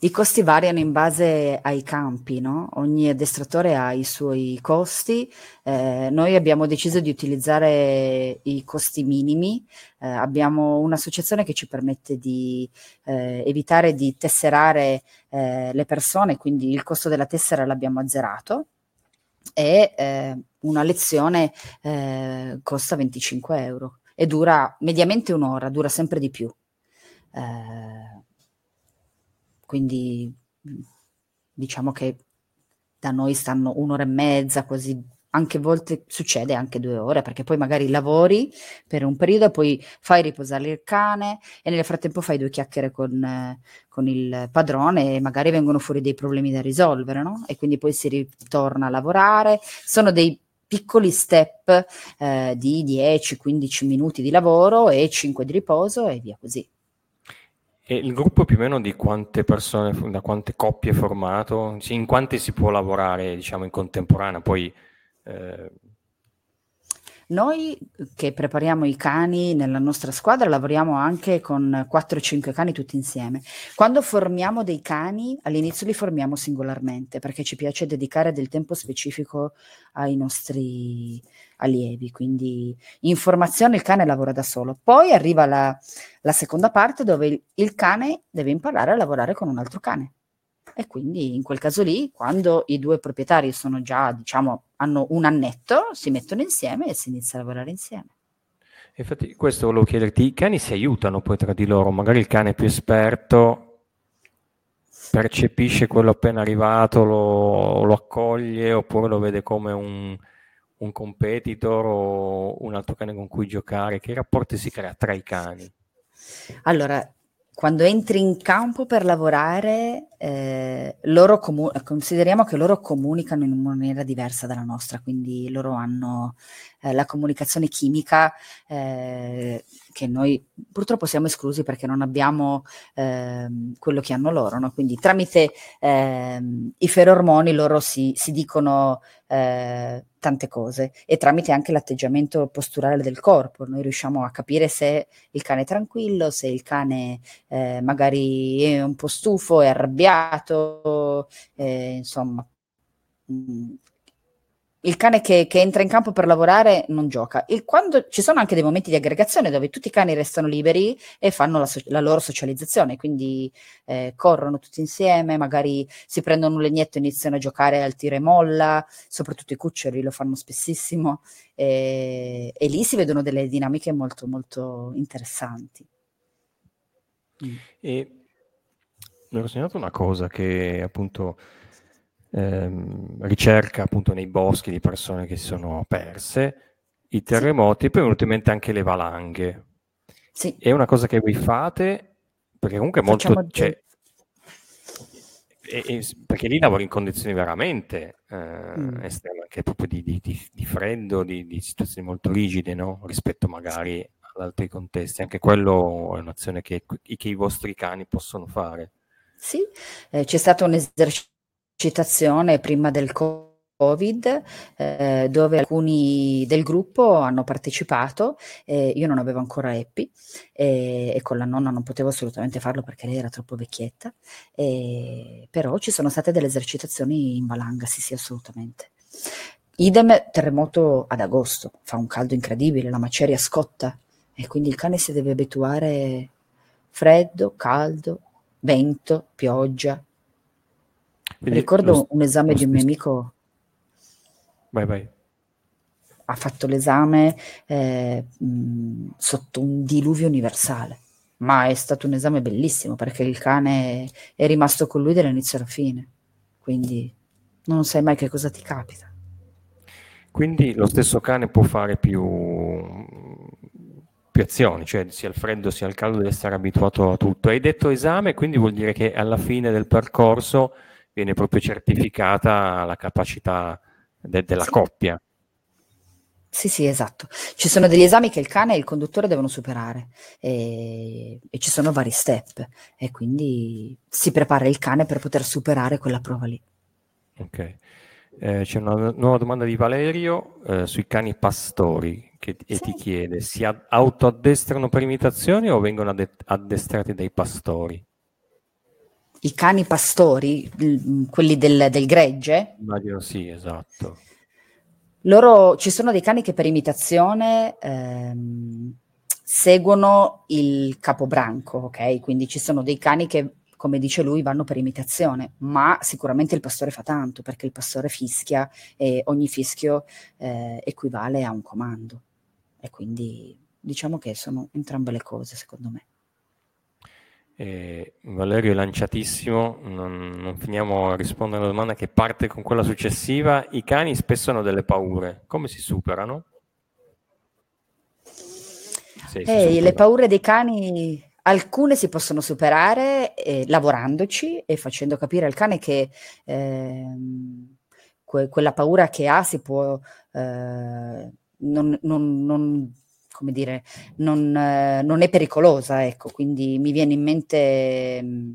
I costi variano in base ai campi, no? Ogni addestratore ha i suoi costi. Eh, noi abbiamo deciso di utilizzare i costi minimi. Eh, abbiamo un'associazione che ci permette di eh, evitare di tesserare eh, le persone, quindi il costo della tessera l'abbiamo azzerato e eh, una lezione eh, costa venticinque euro e dura mediamente un'ora, dura sempre di più. Eh, Quindi diciamo che da noi stanno un'ora e mezza, così anche volte succede anche due ore, perché poi magari lavori per un periodo, poi fai riposare il cane e nel frattempo fai due chiacchiere con, con il padrone e magari vengono fuori dei problemi da risolvere, no? E quindi poi si ritorna a lavorare. Sono dei piccoli step eh, di dieci quindici minuti di lavoro e cinque di riposo e via così. E il gruppo più o meno di quante persone, da quante coppie è formato? In quante si può lavorare, diciamo, in contemporanea? Poi eh... Noi che prepariamo i cani nella nostra squadra lavoriamo anche con quattro o cinque cani tutti insieme. Quando formiamo dei cani, all'inizio li formiamo singolarmente perché ci piace dedicare del tempo specifico ai nostri allievi, quindi in formazione il cane lavora da solo. Poi arriva la, la seconda parte dove il, il cane deve imparare a lavorare con un altro cane. E quindi in quel caso lì, quando i due proprietari sono già, diciamo, hanno un annetto, si mettono insieme e si inizia a lavorare insieme. Infatti, questo volevo chiederti, i cani si aiutano poi tra di loro? Magari il cane più esperto percepisce quello appena arrivato, lo, lo accoglie, oppure lo vede come un, un competitor o un altro cane con cui giocare. Che rapporti si crea tra i cani? Allora, quando entri in campo per lavorare, eh, loro comu- consideriamo che loro comunicano in una maniera diversa dalla nostra, quindi loro hanno eh, la comunicazione chimica eh, che noi purtroppo siamo esclusi perché non abbiamo eh, quello che hanno loro, no? Quindi tramite eh, i ferormoni loro si, si dicono eh, tante cose, e tramite anche l'atteggiamento posturale del corpo noi riusciamo a capire se il cane è tranquillo, se il cane eh, magari è un po' stufo, è arrabbiato, eh, insomma. Il cane che, che entra in campo per lavorare non gioca. E quando ci sono anche dei momenti di aggregazione dove tutti i cani restano liberi e fanno la, so- la loro socializzazione, quindi eh, corrono tutti insieme, magari si prendono un legnetto e iniziano a giocare al tira e molla, soprattutto i cuccioli lo fanno spessissimo, e, e lì si vedono delle dinamiche molto molto interessanti. E mi ero segnato una cosa che appunto ehm, ricerca appunto nei boschi di persone che si sono perse, i terremoti, sì. Poi è venuto in mente anche le valanghe, sì. È una cosa che voi fate perché comunque molto, cioè, e, e, perché lì lavori in condizioni veramente eh, mm. estreme, anche proprio di, di, di, di freddo, di, di situazioni molto rigide, no? Rispetto magari ad altri contesti, anche quello è un'azione che, che i vostri cani possono fare. Sì, eh, c'è stato un esercitazione prima del Covid eh, dove alcuni del gruppo hanno partecipato, eh, io non avevo ancora Eppi eh, e con la nonna non potevo assolutamente farlo perché lei era troppo vecchietta, eh, però ci sono state delle esercitazioni in valanga, sì sì assolutamente. Idem terremoto ad agosto, fa un caldo incredibile, la maceria scotta e quindi il cane si deve abituare freddo, caldo, vento, pioggia. Quindi ricordo lo, un esame di un mio amico, vai, vai. Ha fatto l'esame eh, mh, sotto un diluvio universale, ma è stato un esame bellissimo perché il cane è rimasto con lui dall'inizio alla fine, quindi non sai mai che cosa ti capita. Quindi lo stesso cane può fare più, più azioni, cioè sia al freddo sia al caldo deve stare abituato a tutto. Hai detto esame, quindi vuol dire che alla fine del percorso viene proprio certificata la capacità de- della sì. coppia. Sì, sì, esatto. Ci sono degli esami che il cane e il conduttore devono superare e, e ci sono vari step e quindi si prepara il cane per poter superare quella prova lì. Ok. Eh, c'è una nuova domanda di Valerio eh, sui cani pastori che sì. ti chiede: si ad- autoaddestrano per imitazione o vengono addet- addestrati dai pastori? I cani pastori, quelli del, del gregge? Immagino sì, esatto. Loro, ci sono dei cani che per imitazione ehm, seguono il capobranco, ok? Quindi ci sono dei cani che, come dice lui, vanno per imitazione, ma sicuramente il pastore fa tanto, perché il pastore fischia e ogni fischio eh, equivale a un comando. E quindi diciamo che sono entrambe le cose, secondo me. Eh, Valerio è lanciatissimo, non, non finiamo a rispondere alla domanda che parte con quella successiva. I cani spesso hanno delle paure, come si superano? Sì, eh, si superano. Le paure dei cani, alcune si possono superare eh, lavorandoci e facendo capire al cane che eh, que- quella paura che ha si può eh, non, non, non come dire, non, eh, non è pericolosa, ecco, quindi mi viene in mente, mh,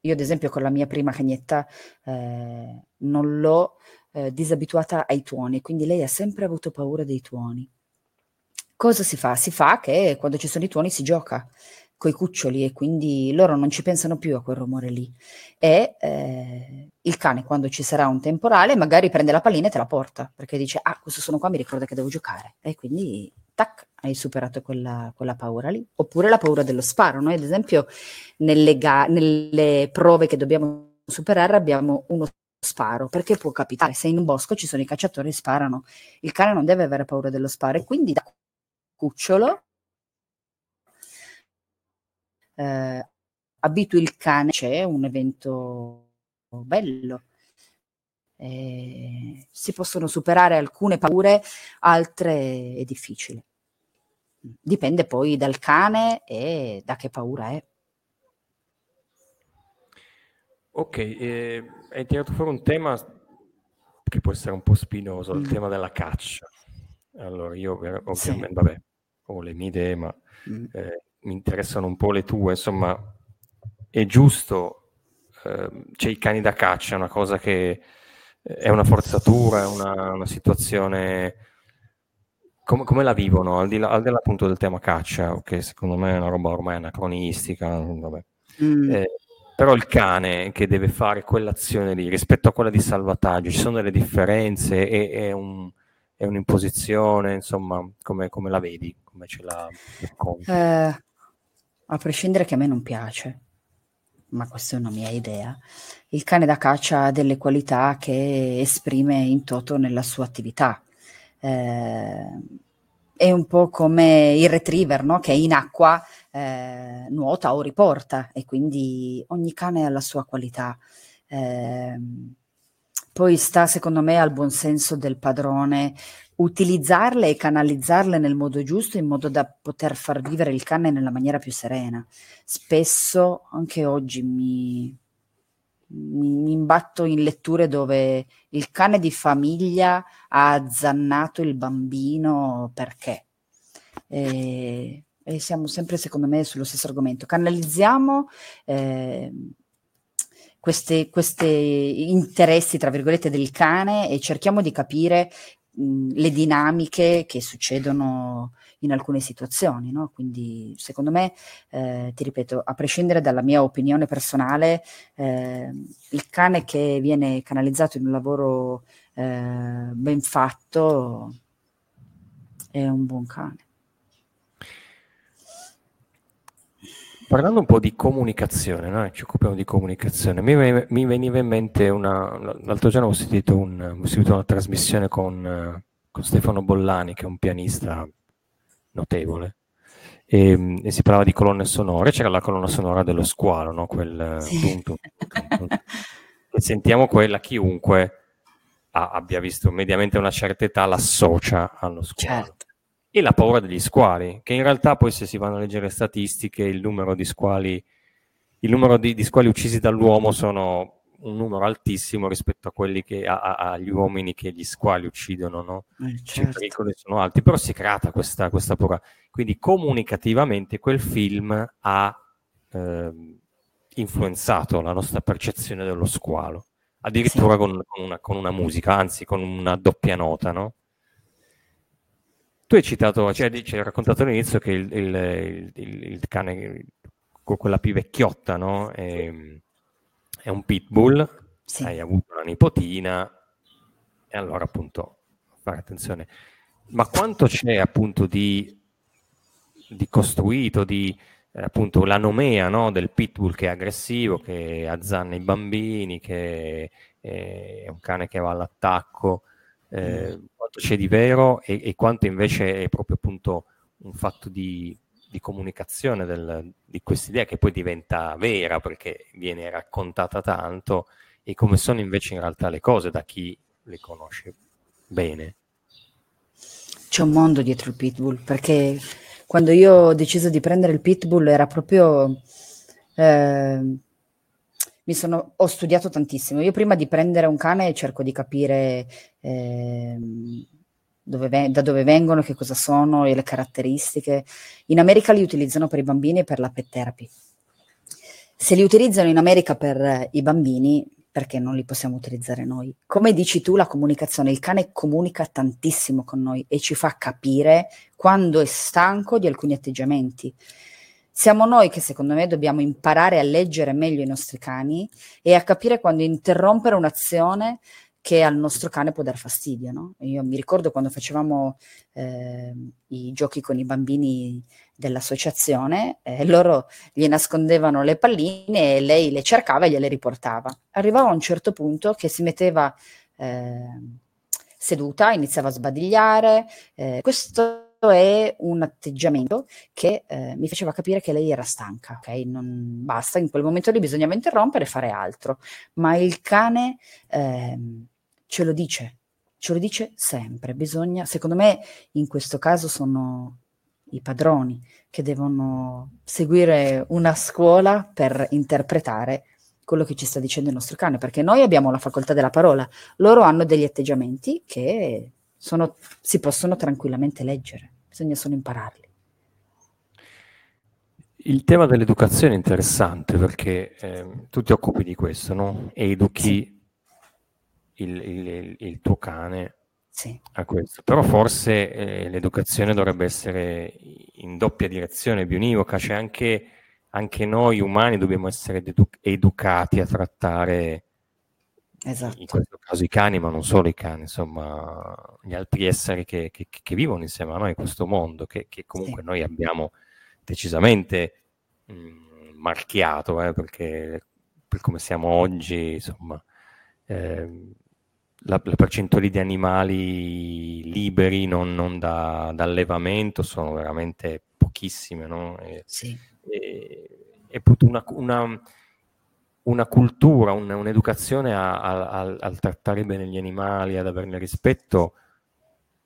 io ad esempio con la mia prima cagnetta eh, non l'ho eh, disabituata ai tuoni, quindi lei ha sempre avuto paura dei tuoni. Cosa si fa? Si fa che quando ci sono i tuoni si gioca coi cuccioli e quindi loro non ci pensano più a quel rumore lì. E eh, il cane, quando ci sarà un temporale, magari prende la pallina e te la porta, perché dice, ah, questo sono qua, mi ricorda che devo giocare. E quindi, tac, hai superato quella, quella paura lì. Oppure la paura dello sparo. Noi, ad esempio, nelle, ga- nelle prove che dobbiamo superare abbiamo uno sparo, perché può capitare. Se in un bosco ci sono i cacciatori e sparano, il cane non deve avere paura dello sparo. E quindi da cucciolo Eh, abitui il cane, c'è un evento bello, eh, si possono superare alcune paure, altre è difficile, dipende poi dal cane e da che paura è. Ok, eh, hai tirato fuori un tema che può essere un po' spinoso, mm. il tema della caccia. Allora io ovviamente sì. vabbè, ho le mie idee, ma mm. eh, mi interessano un po' le tue, insomma. È giusto, eh, c'è i cani da caccia, è una cosa che è una forzatura, è una, una situazione, come, come la vivono, al di là, al di là appunto del tema caccia, che secondo me è una roba ormai anacronistica, vabbè. Mm. Eh, però il cane che deve fare quell'azione lì, rispetto a quella di salvataggio, ci sono delle differenze, e, è un... è un'imposizione, insomma, come, come la vedi, come ce la racconti? Eh, a prescindere che a me non piace, ma questa è una mia idea, il cane da caccia ha delle qualità che esprime in toto nella sua attività. Eh, è un po' come il retriever, no? Che in acqua eh, nuota o riporta, e quindi ogni cane ha la sua qualità. Eh, Poi sta, secondo me, al buon senso del padrone utilizzarle e canalizzarle nel modo giusto, in modo da poter far vivere il cane nella maniera più serena. Spesso, anche oggi, mi, mi imbatto in letture dove il cane di famiglia ha azzannato il bambino perché. E, e siamo sempre, secondo me, sullo stesso argomento. Canalizziamo... Eh, Queste, queste interessi, tra virgolette, del cane, e cerchiamo di capire mh, le dinamiche che succedono in alcune situazioni, no? Quindi, secondo me, eh, ti ripeto, a prescindere dalla mia opinione personale, eh, il cane che viene canalizzato in un lavoro eh, ben fatto è un buon cane. Parlando un po' di comunicazione, no? Ci occupiamo di comunicazione, mi, mi veniva in mente una, l'altro giorno ho sentito, un, ho sentito una trasmissione con, con Stefano Bollani, che è un pianista notevole, e, e si parlava di colonne sonore, c'era la colonna sonora dello squalo, no? Quel sì. punto, punto. E sentiamo quella, chiunque ha, abbia visto mediamente una certa età l'associa allo squalo. Certo. E la paura degli squali, che in realtà poi, se si vanno a leggere statistiche, il numero di squali, il numero di, di squali uccisi dall'uomo sono un numero altissimo rispetto a quelli che a, a, agli uomini che gli squali uccidono, no? Eh, certo. I pericoli sono alti, però si creata questa, questa paura. Quindi comunicativamente quel film ha eh, influenzato la nostra percezione dello squalo, addirittura sì. con, con, una, con una musica, anzi con una doppia nota, no? Tu hai citato, cioè hai raccontato all'inizio che il, il, il, il cane con quella più vecchiotta, no? È, è un pitbull, sì. Hai avuto una nipotina, e allora appunto fare attenzione. Ma quanto c'è appunto di, di costruito, di appunto la nomea, no? Del pitbull, che è aggressivo, che azzanna i bambini, che è un cane che va all'attacco. Eh, quanto c'è di vero e, e quanto invece è proprio appunto un fatto di, di comunicazione del, di quest'idea, che poi diventa vera perché viene raccontata tanto, e come sono invece in realtà le cose da chi le conosce bene. C'è un mondo dietro il pitbull, perché quando io ho deciso di prendere il pitbull era proprio eh, Mi sono, ho studiato tantissimo. Io prima di prendere un cane cerco di capire eh, dove, da dove vengono, che cosa sono e le caratteristiche. In America li utilizzano per i bambini e per la pet therapy. Se li utilizzano in America per i bambini, perché non li possiamo utilizzare noi. Come dici tu, la comunicazione, il cane comunica tantissimo con noi e ci fa capire quando è stanco di alcuni atteggiamenti. Siamo noi che, secondo me, dobbiamo imparare a leggere meglio i nostri cani e a capire quando interrompere un'azione che al nostro cane può dar fastidio, no? Io mi ricordo quando facevamo eh, i giochi con i bambini dell'associazione, eh, loro gli nascondevano le palline e lei le cercava e gliele riportava. Arrivava a un certo punto che si metteva eh, seduta, iniziava a sbadigliare. Eh, questo è un atteggiamento che eh, mi faceva capire che lei era stanca, ok? Non basta, in quel momento lì bisognava interrompere e fare altro. Ma il cane... Eh, Ce lo dice, ce lo dice sempre. Bisogna, secondo me, in questo caso sono i padroni che devono seguire una scuola per interpretare quello che ci sta dicendo il nostro cane, perché noi abbiamo la facoltà della parola, loro hanno degli atteggiamenti che sono, si possono tranquillamente leggere, bisogna solo impararli. Il tema dell'educazione è interessante perché eh, tu ti occupi di questo, no? Educhi. Sì. Il, il, il tuo cane, sì, a questo, però forse eh, l'educazione dovrebbe essere in doppia direzione, bionivoca, cioè anche, anche noi umani dobbiamo essere edu- educati a trattare, esatto, in questo caso i cani, ma non solo i cani, insomma gli altri esseri che, che, che vivono insieme a noi in questo mondo, che, che comunque, sì, noi abbiamo decisamente mh, marchiato, eh, perché per come siamo oggi, insomma eh, La, la percentuale di animali liberi non, non da, da allevamento sono veramente pochissime, no? E, sì. e, e una, una, una cultura, un, un'educazione a, a, a, a trattare bene gli animali, ad averne rispetto,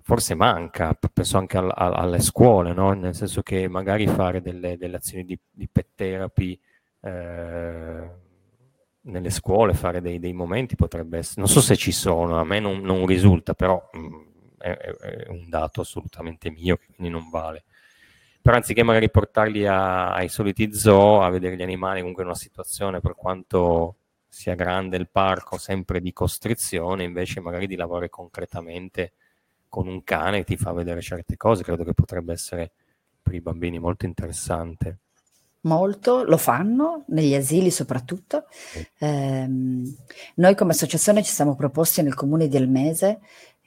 forse manca, penso anche al, a, alle scuole, no? Nel senso che magari fare delle, delle azioni di, di pet therapy, eh, nelle scuole, fare dei, dei momenti potrebbe essere, non so se ci sono, a me non, non risulta, però mh, è, è un dato assolutamente mio, quindi non vale. Però anziché magari portarli a, ai soliti zoo a vedere gli animali, comunque in una situazione, per quanto sia grande il parco, sempre di costrizione, invece magari di lavorare concretamente con un cane che ti fa vedere certe cose, credo che potrebbe essere per i bambini molto interessante. Molto, lo fanno, negli asili soprattutto. Eh, noi come associazione ci siamo proposti nel comune di Almese,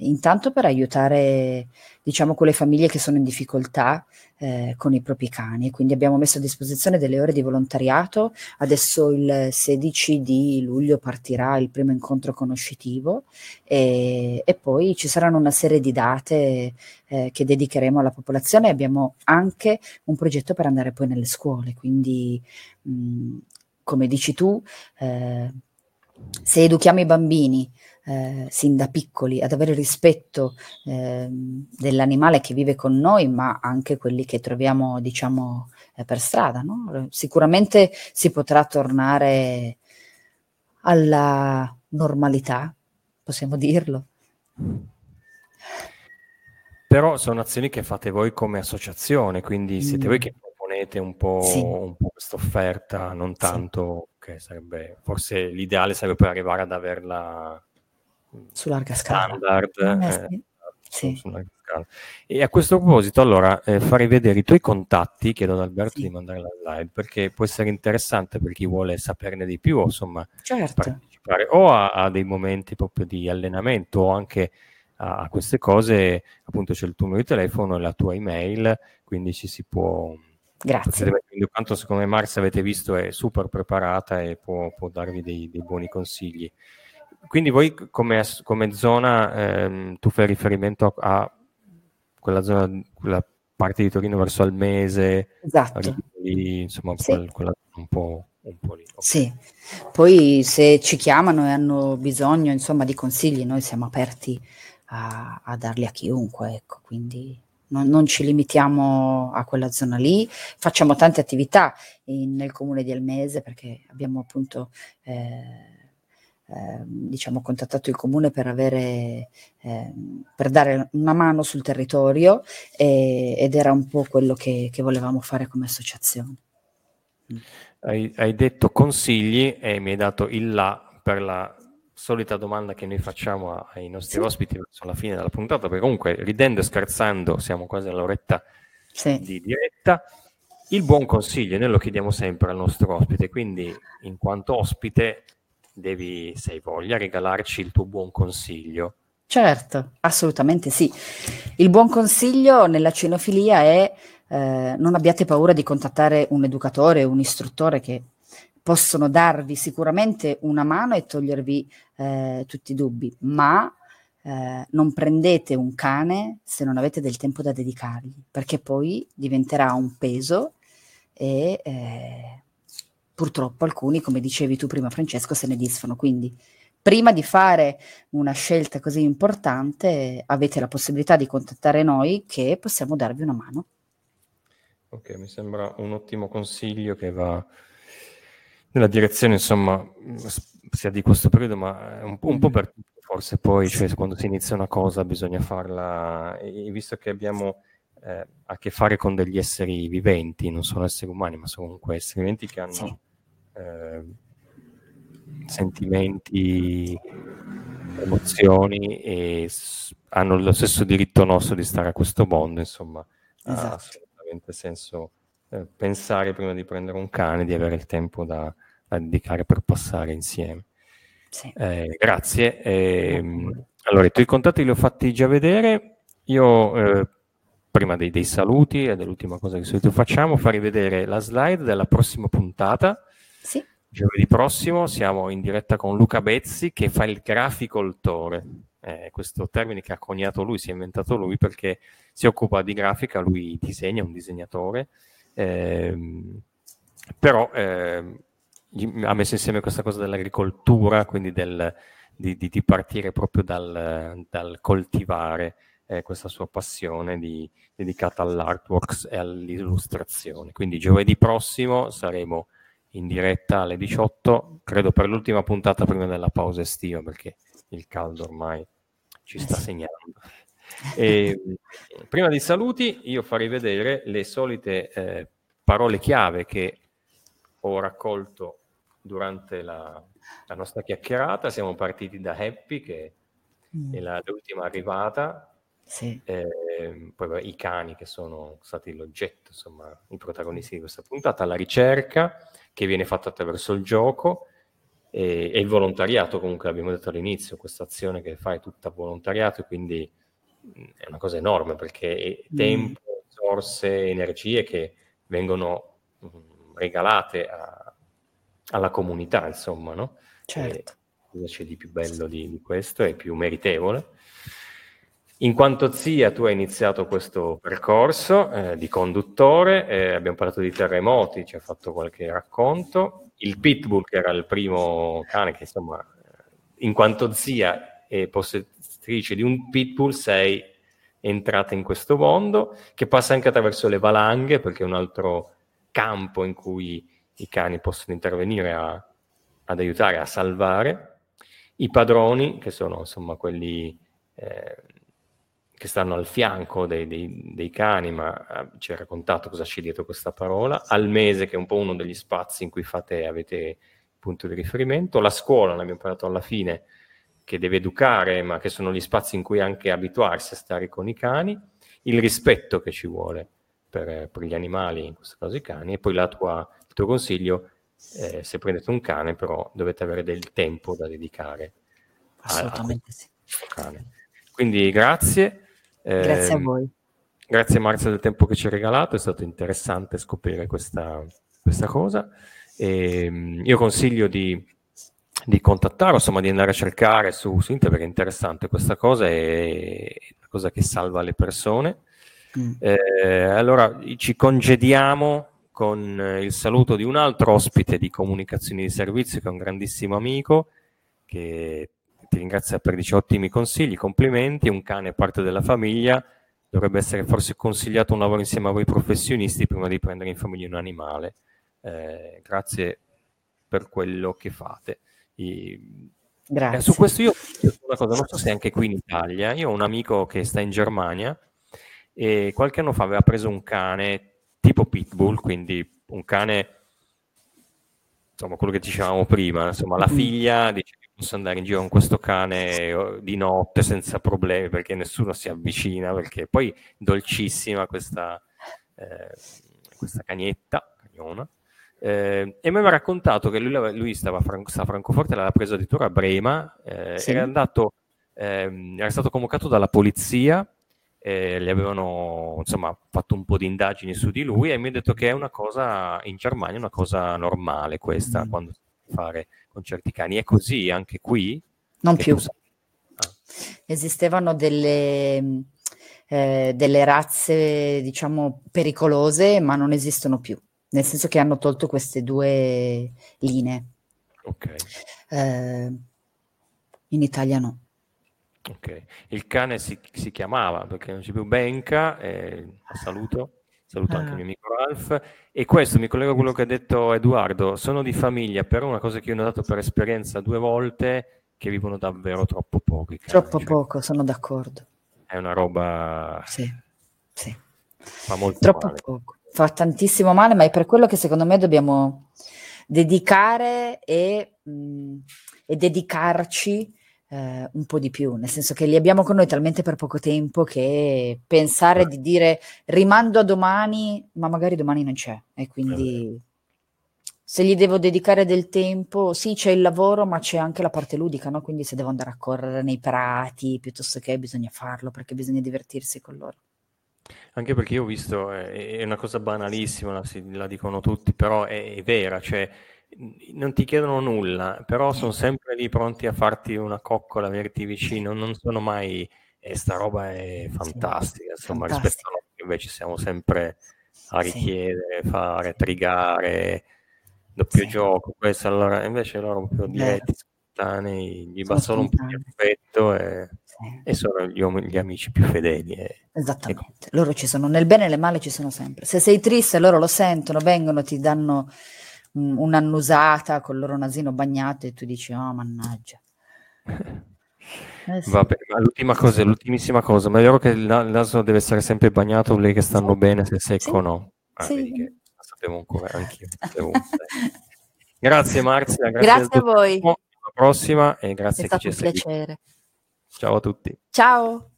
intanto per aiutare, diciamo, quelle famiglie che sono in difficoltà eh, con i propri cani, quindi abbiamo messo a disposizione delle ore di volontariato. Adesso il sedici di luglio partirà il primo incontro conoscitivo e, e poi ci saranno una serie di date eh, che dedicheremo alla popolazione. Abbiamo anche un progetto per andare poi nelle scuole, quindi mh, come dici tu, eh, se educhiamo i bambini Eh, sin da piccoli ad avere rispetto eh, dell'animale che vive con noi, ma anche quelli che troviamo, diciamo, eh, per strada, no? Sicuramente si potrà tornare alla normalità, possiamo dirlo. Però sono azioni che fate voi come associazione, quindi siete mm. voi che proponete un po', sì, un po' questa offerta, non tanto, sì, che sarebbe, forse l'ideale sarebbe per arrivare ad averla su larga scala. Standard, eh, sì. Su larga scala. E a questo proposito, allora, eh, farei vedere i tuoi contatti, chiedo ad Alberto, sì, di mandare la live, perché può essere interessante per chi vuole saperne di più, insomma, certo, partecipare o a, a dei momenti proprio di allenamento, o anche a, a queste cose. Appunto c'è il tuo numero di telefono e la tua email, quindi ci si può... Grazie. Quindi, quanto secondo me Marzia, avete visto, è super preparata e può, può darvi dei, dei buoni consigli. Quindi voi come, come zona, ehm, tu fai riferimento a, a quella zona, quella parte di Torino verso Almese, esatto, lì, insomma, sì, quel, quella un po', un po' lì. Okay. Sì, poi se ci chiamano e hanno bisogno, insomma, di consigli, noi siamo aperti a, a darli a chiunque, ecco, quindi... Non, non ci limitiamo a quella zona lì, facciamo tante attività in, nel comune di Almese, perché abbiamo appunto eh, eh, diciamo contattato il comune per avere eh, per dare una mano sul territorio, e, ed era un po' quello che, che volevamo fare come associazione. Hai, hai detto consigli e mi hai dato il là per la solita domanda che noi facciamo ai nostri sì. ospiti verso la fine della puntata, perché comunque ridendo e scherzando siamo quasi all'oretta sì. di diretta. Il buon consiglio noi lo chiediamo sempre al nostro ospite, quindi in quanto ospite devi, se hai voglia, regalarci il tuo buon consiglio. Certo, assolutamente sì. Il buon consiglio nella cinefilia è eh, non abbiate paura di contattare un educatore, un istruttore che possono darvi sicuramente una mano e togliervi eh, tutti i dubbi, ma eh, non prendete un cane se non avete del tempo da dedicargli, perché poi diventerà un peso e eh, purtroppo alcuni, come dicevi tu prima Francesco, se ne disfano. Quindi prima di fare una scelta così importante avete la possibilità di contattare noi che possiamo darvi una mano. Ok, mi sembra un ottimo consiglio che va nella direzione, insomma, sia di questo periodo, ma un po', un po' per tutto, forse poi, cioè, quando si inizia una cosa bisogna farla, e visto che abbiamo eh, a che fare con degli esseri viventi, non sono esseri umani, ma sono comunque esseri viventi che hanno... Sì. Eh, sentimenti, emozioni e s- hanno lo stesso diritto nostro di stare a questo mondo, insomma. Esatto. Ha assolutamente senso eh, pensare prima di prendere un cane, di avere il tempo da, da dedicare per passare insieme. Sì. Eh, grazie. Eh, allora, i tuoi contatti li ho fatti già vedere. Io eh, prima dei, dei saluti e dell'ultima cosa che solito facciamo, farvi vedere la slide della prossima puntata. Sì. Giovedì prossimo siamo in diretta con Luca Bezzi che fa il graficoltore, eh, questo termine che ha coniato lui, si è inventato lui perché si occupa di grafica, lui disegna, è un disegnatore, eh, però eh, ha messo insieme questa cosa dell'agricoltura, quindi del, di, di, di partire proprio dal, dal coltivare eh, questa sua passione di, dedicata all'artworks e all'illustrazione. Quindi giovedì prossimo saremo in diretta alle diciotto, credo per l'ultima puntata prima della pausa estiva, perché il caldo ormai ci sta segnando. E, prima dei saluti io farei vedere le solite eh, parole chiave che ho raccolto durante la, la nostra chiacchierata. Siamo partiti da Eppi, che mm. è la, l'ultima arrivata. Sì. Eh, poi beh, i cani che sono stati l'oggetto, insomma, i protagonisti di questa puntata, la ricerca che viene fatta attraverso il gioco e, e il volontariato, comunque abbiamo detto all'inizio, questa azione che fai è tutta volontariato, quindi è una cosa enorme perché è tempo, mm. risorse, energie che vengono mh, regalate a, alla comunità, insomma, no? Certo. E cosa c'è di più bello di, di questo e più meritevole? In quanto zia, tu hai iniziato questo percorso eh, di conduttore, eh, abbiamo parlato di terremoti, ci hai fatto qualche racconto, il pitbull che era il primo cane che, insomma, in quanto zia e posseditrice di un pitbull sei entrata in questo mondo, che passa anche attraverso le valanghe, perché è un altro campo in cui i cani possono intervenire a, ad aiutare, a salvare, i padroni, che sono, insomma, quelli... Eh, che stanno al fianco dei, dei, dei cani, ma ci hai raccontato cosa c'è dietro questa parola, Almese, che è un po' uno degli spazi in cui fate, avete punto di riferimento, la scuola, ne abbiamo parlato alla fine, che deve educare, ma che sono gli spazi in cui anche abituarsi a stare con i cani, il rispetto che ci vuole per, per gli animali, in questo caso i cani, e poi la tua, il tuo consiglio, eh, se prendete un cane, però dovete avere del tempo da dedicare. Assolutamente a, a sì. Cane. Quindi grazie. Eh, grazie a voi. Grazie Marzia del tempo che ci hai regalato, è stato interessante scoprire questa, questa cosa. E, io consiglio di, di contattare, insomma, di andare a cercare su, su internet, perché è interessante questa cosa, è una cosa che salva le persone. Mm. Eh, allora ci congediamo con il saluto di un altro ospite di Comunicazioni di Servizio, che è un grandissimo amico, che ti ringrazio per dieci ottimi consigli, complimenti, un cane è parte della famiglia, dovrebbe essere forse consigliato un lavoro insieme a voi professionisti prima di prendere in famiglia un animale. Eh, grazie per quello che fate. E, grazie. Eh, su questo io una cosa, non so se anche qui in Italia, io ho un amico che sta in Germania e qualche anno fa aveva preso un cane tipo pitbull, quindi un cane insomma, quello che dicevamo prima, insomma, la figlia dice che posso andare in giro con questo cane di notte senza problemi perché nessuno si avvicina, perché poi dolcissima questa, eh, questa cagnetta, cagnona, eh, e mi aveva raccontato che lui, lui stava a Fran- Francoforte, l'aveva preso addirittura a Brema, eh, sì. era andato, eh, era stato convocato dalla polizia, eh, gli avevano insomma fatto un po' di indagini su di lui e mi ha detto che è una cosa in Germania, una cosa normale questa, mm. quando fare con certi cani è così anche qui? Non più cosa... ah. Esistevano delle, eh, delle razze diciamo pericolose, ma non esistono più, nel senso che hanno tolto queste due linee. Ok. Eh, in Italia no. Ok, il cane si, si chiamava, perché non c'è più Benca, eh, saluto, saluto ah. anche il mio amico Ralf, e questo mi collego a quello che ha detto Edoardo, sono di famiglia, però una cosa che io ho notato per esperienza due volte, che vivono davvero troppo pochi cani, troppo cioè, poco, sono d'accordo. È una roba... Sì, sì. Fa molto troppo male. Poco, fa tantissimo male, ma è per quello che secondo me dobbiamo dedicare e, mh, e dedicarci Uh, un po' di più, nel senso che li abbiamo con noi talmente per poco tempo che pensare eh. di dire rimando a domani, ma magari domani non c'è, e quindi eh. se gli devo dedicare del tempo, sì c'è il lavoro ma c'è anche la parte ludica, no? Quindi se devo andare a correre nei prati piuttosto che bisogna farlo perché bisogna divertirsi con loro. Anche perché io ho visto, eh, è una cosa banalissima, la, la dicono tutti, però è, è vera, cioè non ti chiedono nulla, però sono sempre lì pronti a farti una coccola, venirti vicino, non sono mai, e eh, sta roba è fantastica, sì, insomma, fantastica. Rispetto a noi che invece siamo sempre a richiedere, sì. fare, trigare, doppio sì. gioco, questo, allora invece loro più diretti, spontanei, gli sono bastano spontanei. Un po' di affetto e, sì. e sono gli, om- gli amici più fedeli. E, esattamente, e... loro ci sono, nel bene e nel male ci sono sempre, se sei triste loro lo sentono, vengono, ti danno... un'annusata col loro nasino bagnato e tu dici oh mannaggia. Eh, sì. Vabbè, l'ultima cosa, l'ultimissima cosa, ma è vero che il naso deve essere sempre bagnato, lei che stanno sì. bene, se secco sì. no ah, sì. vedi che la sapevo ancora anch'io. Grazie Marzia, grazie, grazie a voi, alla prossima, e grazie, è stato che ci un piacere. Ciao a tutti, ciao.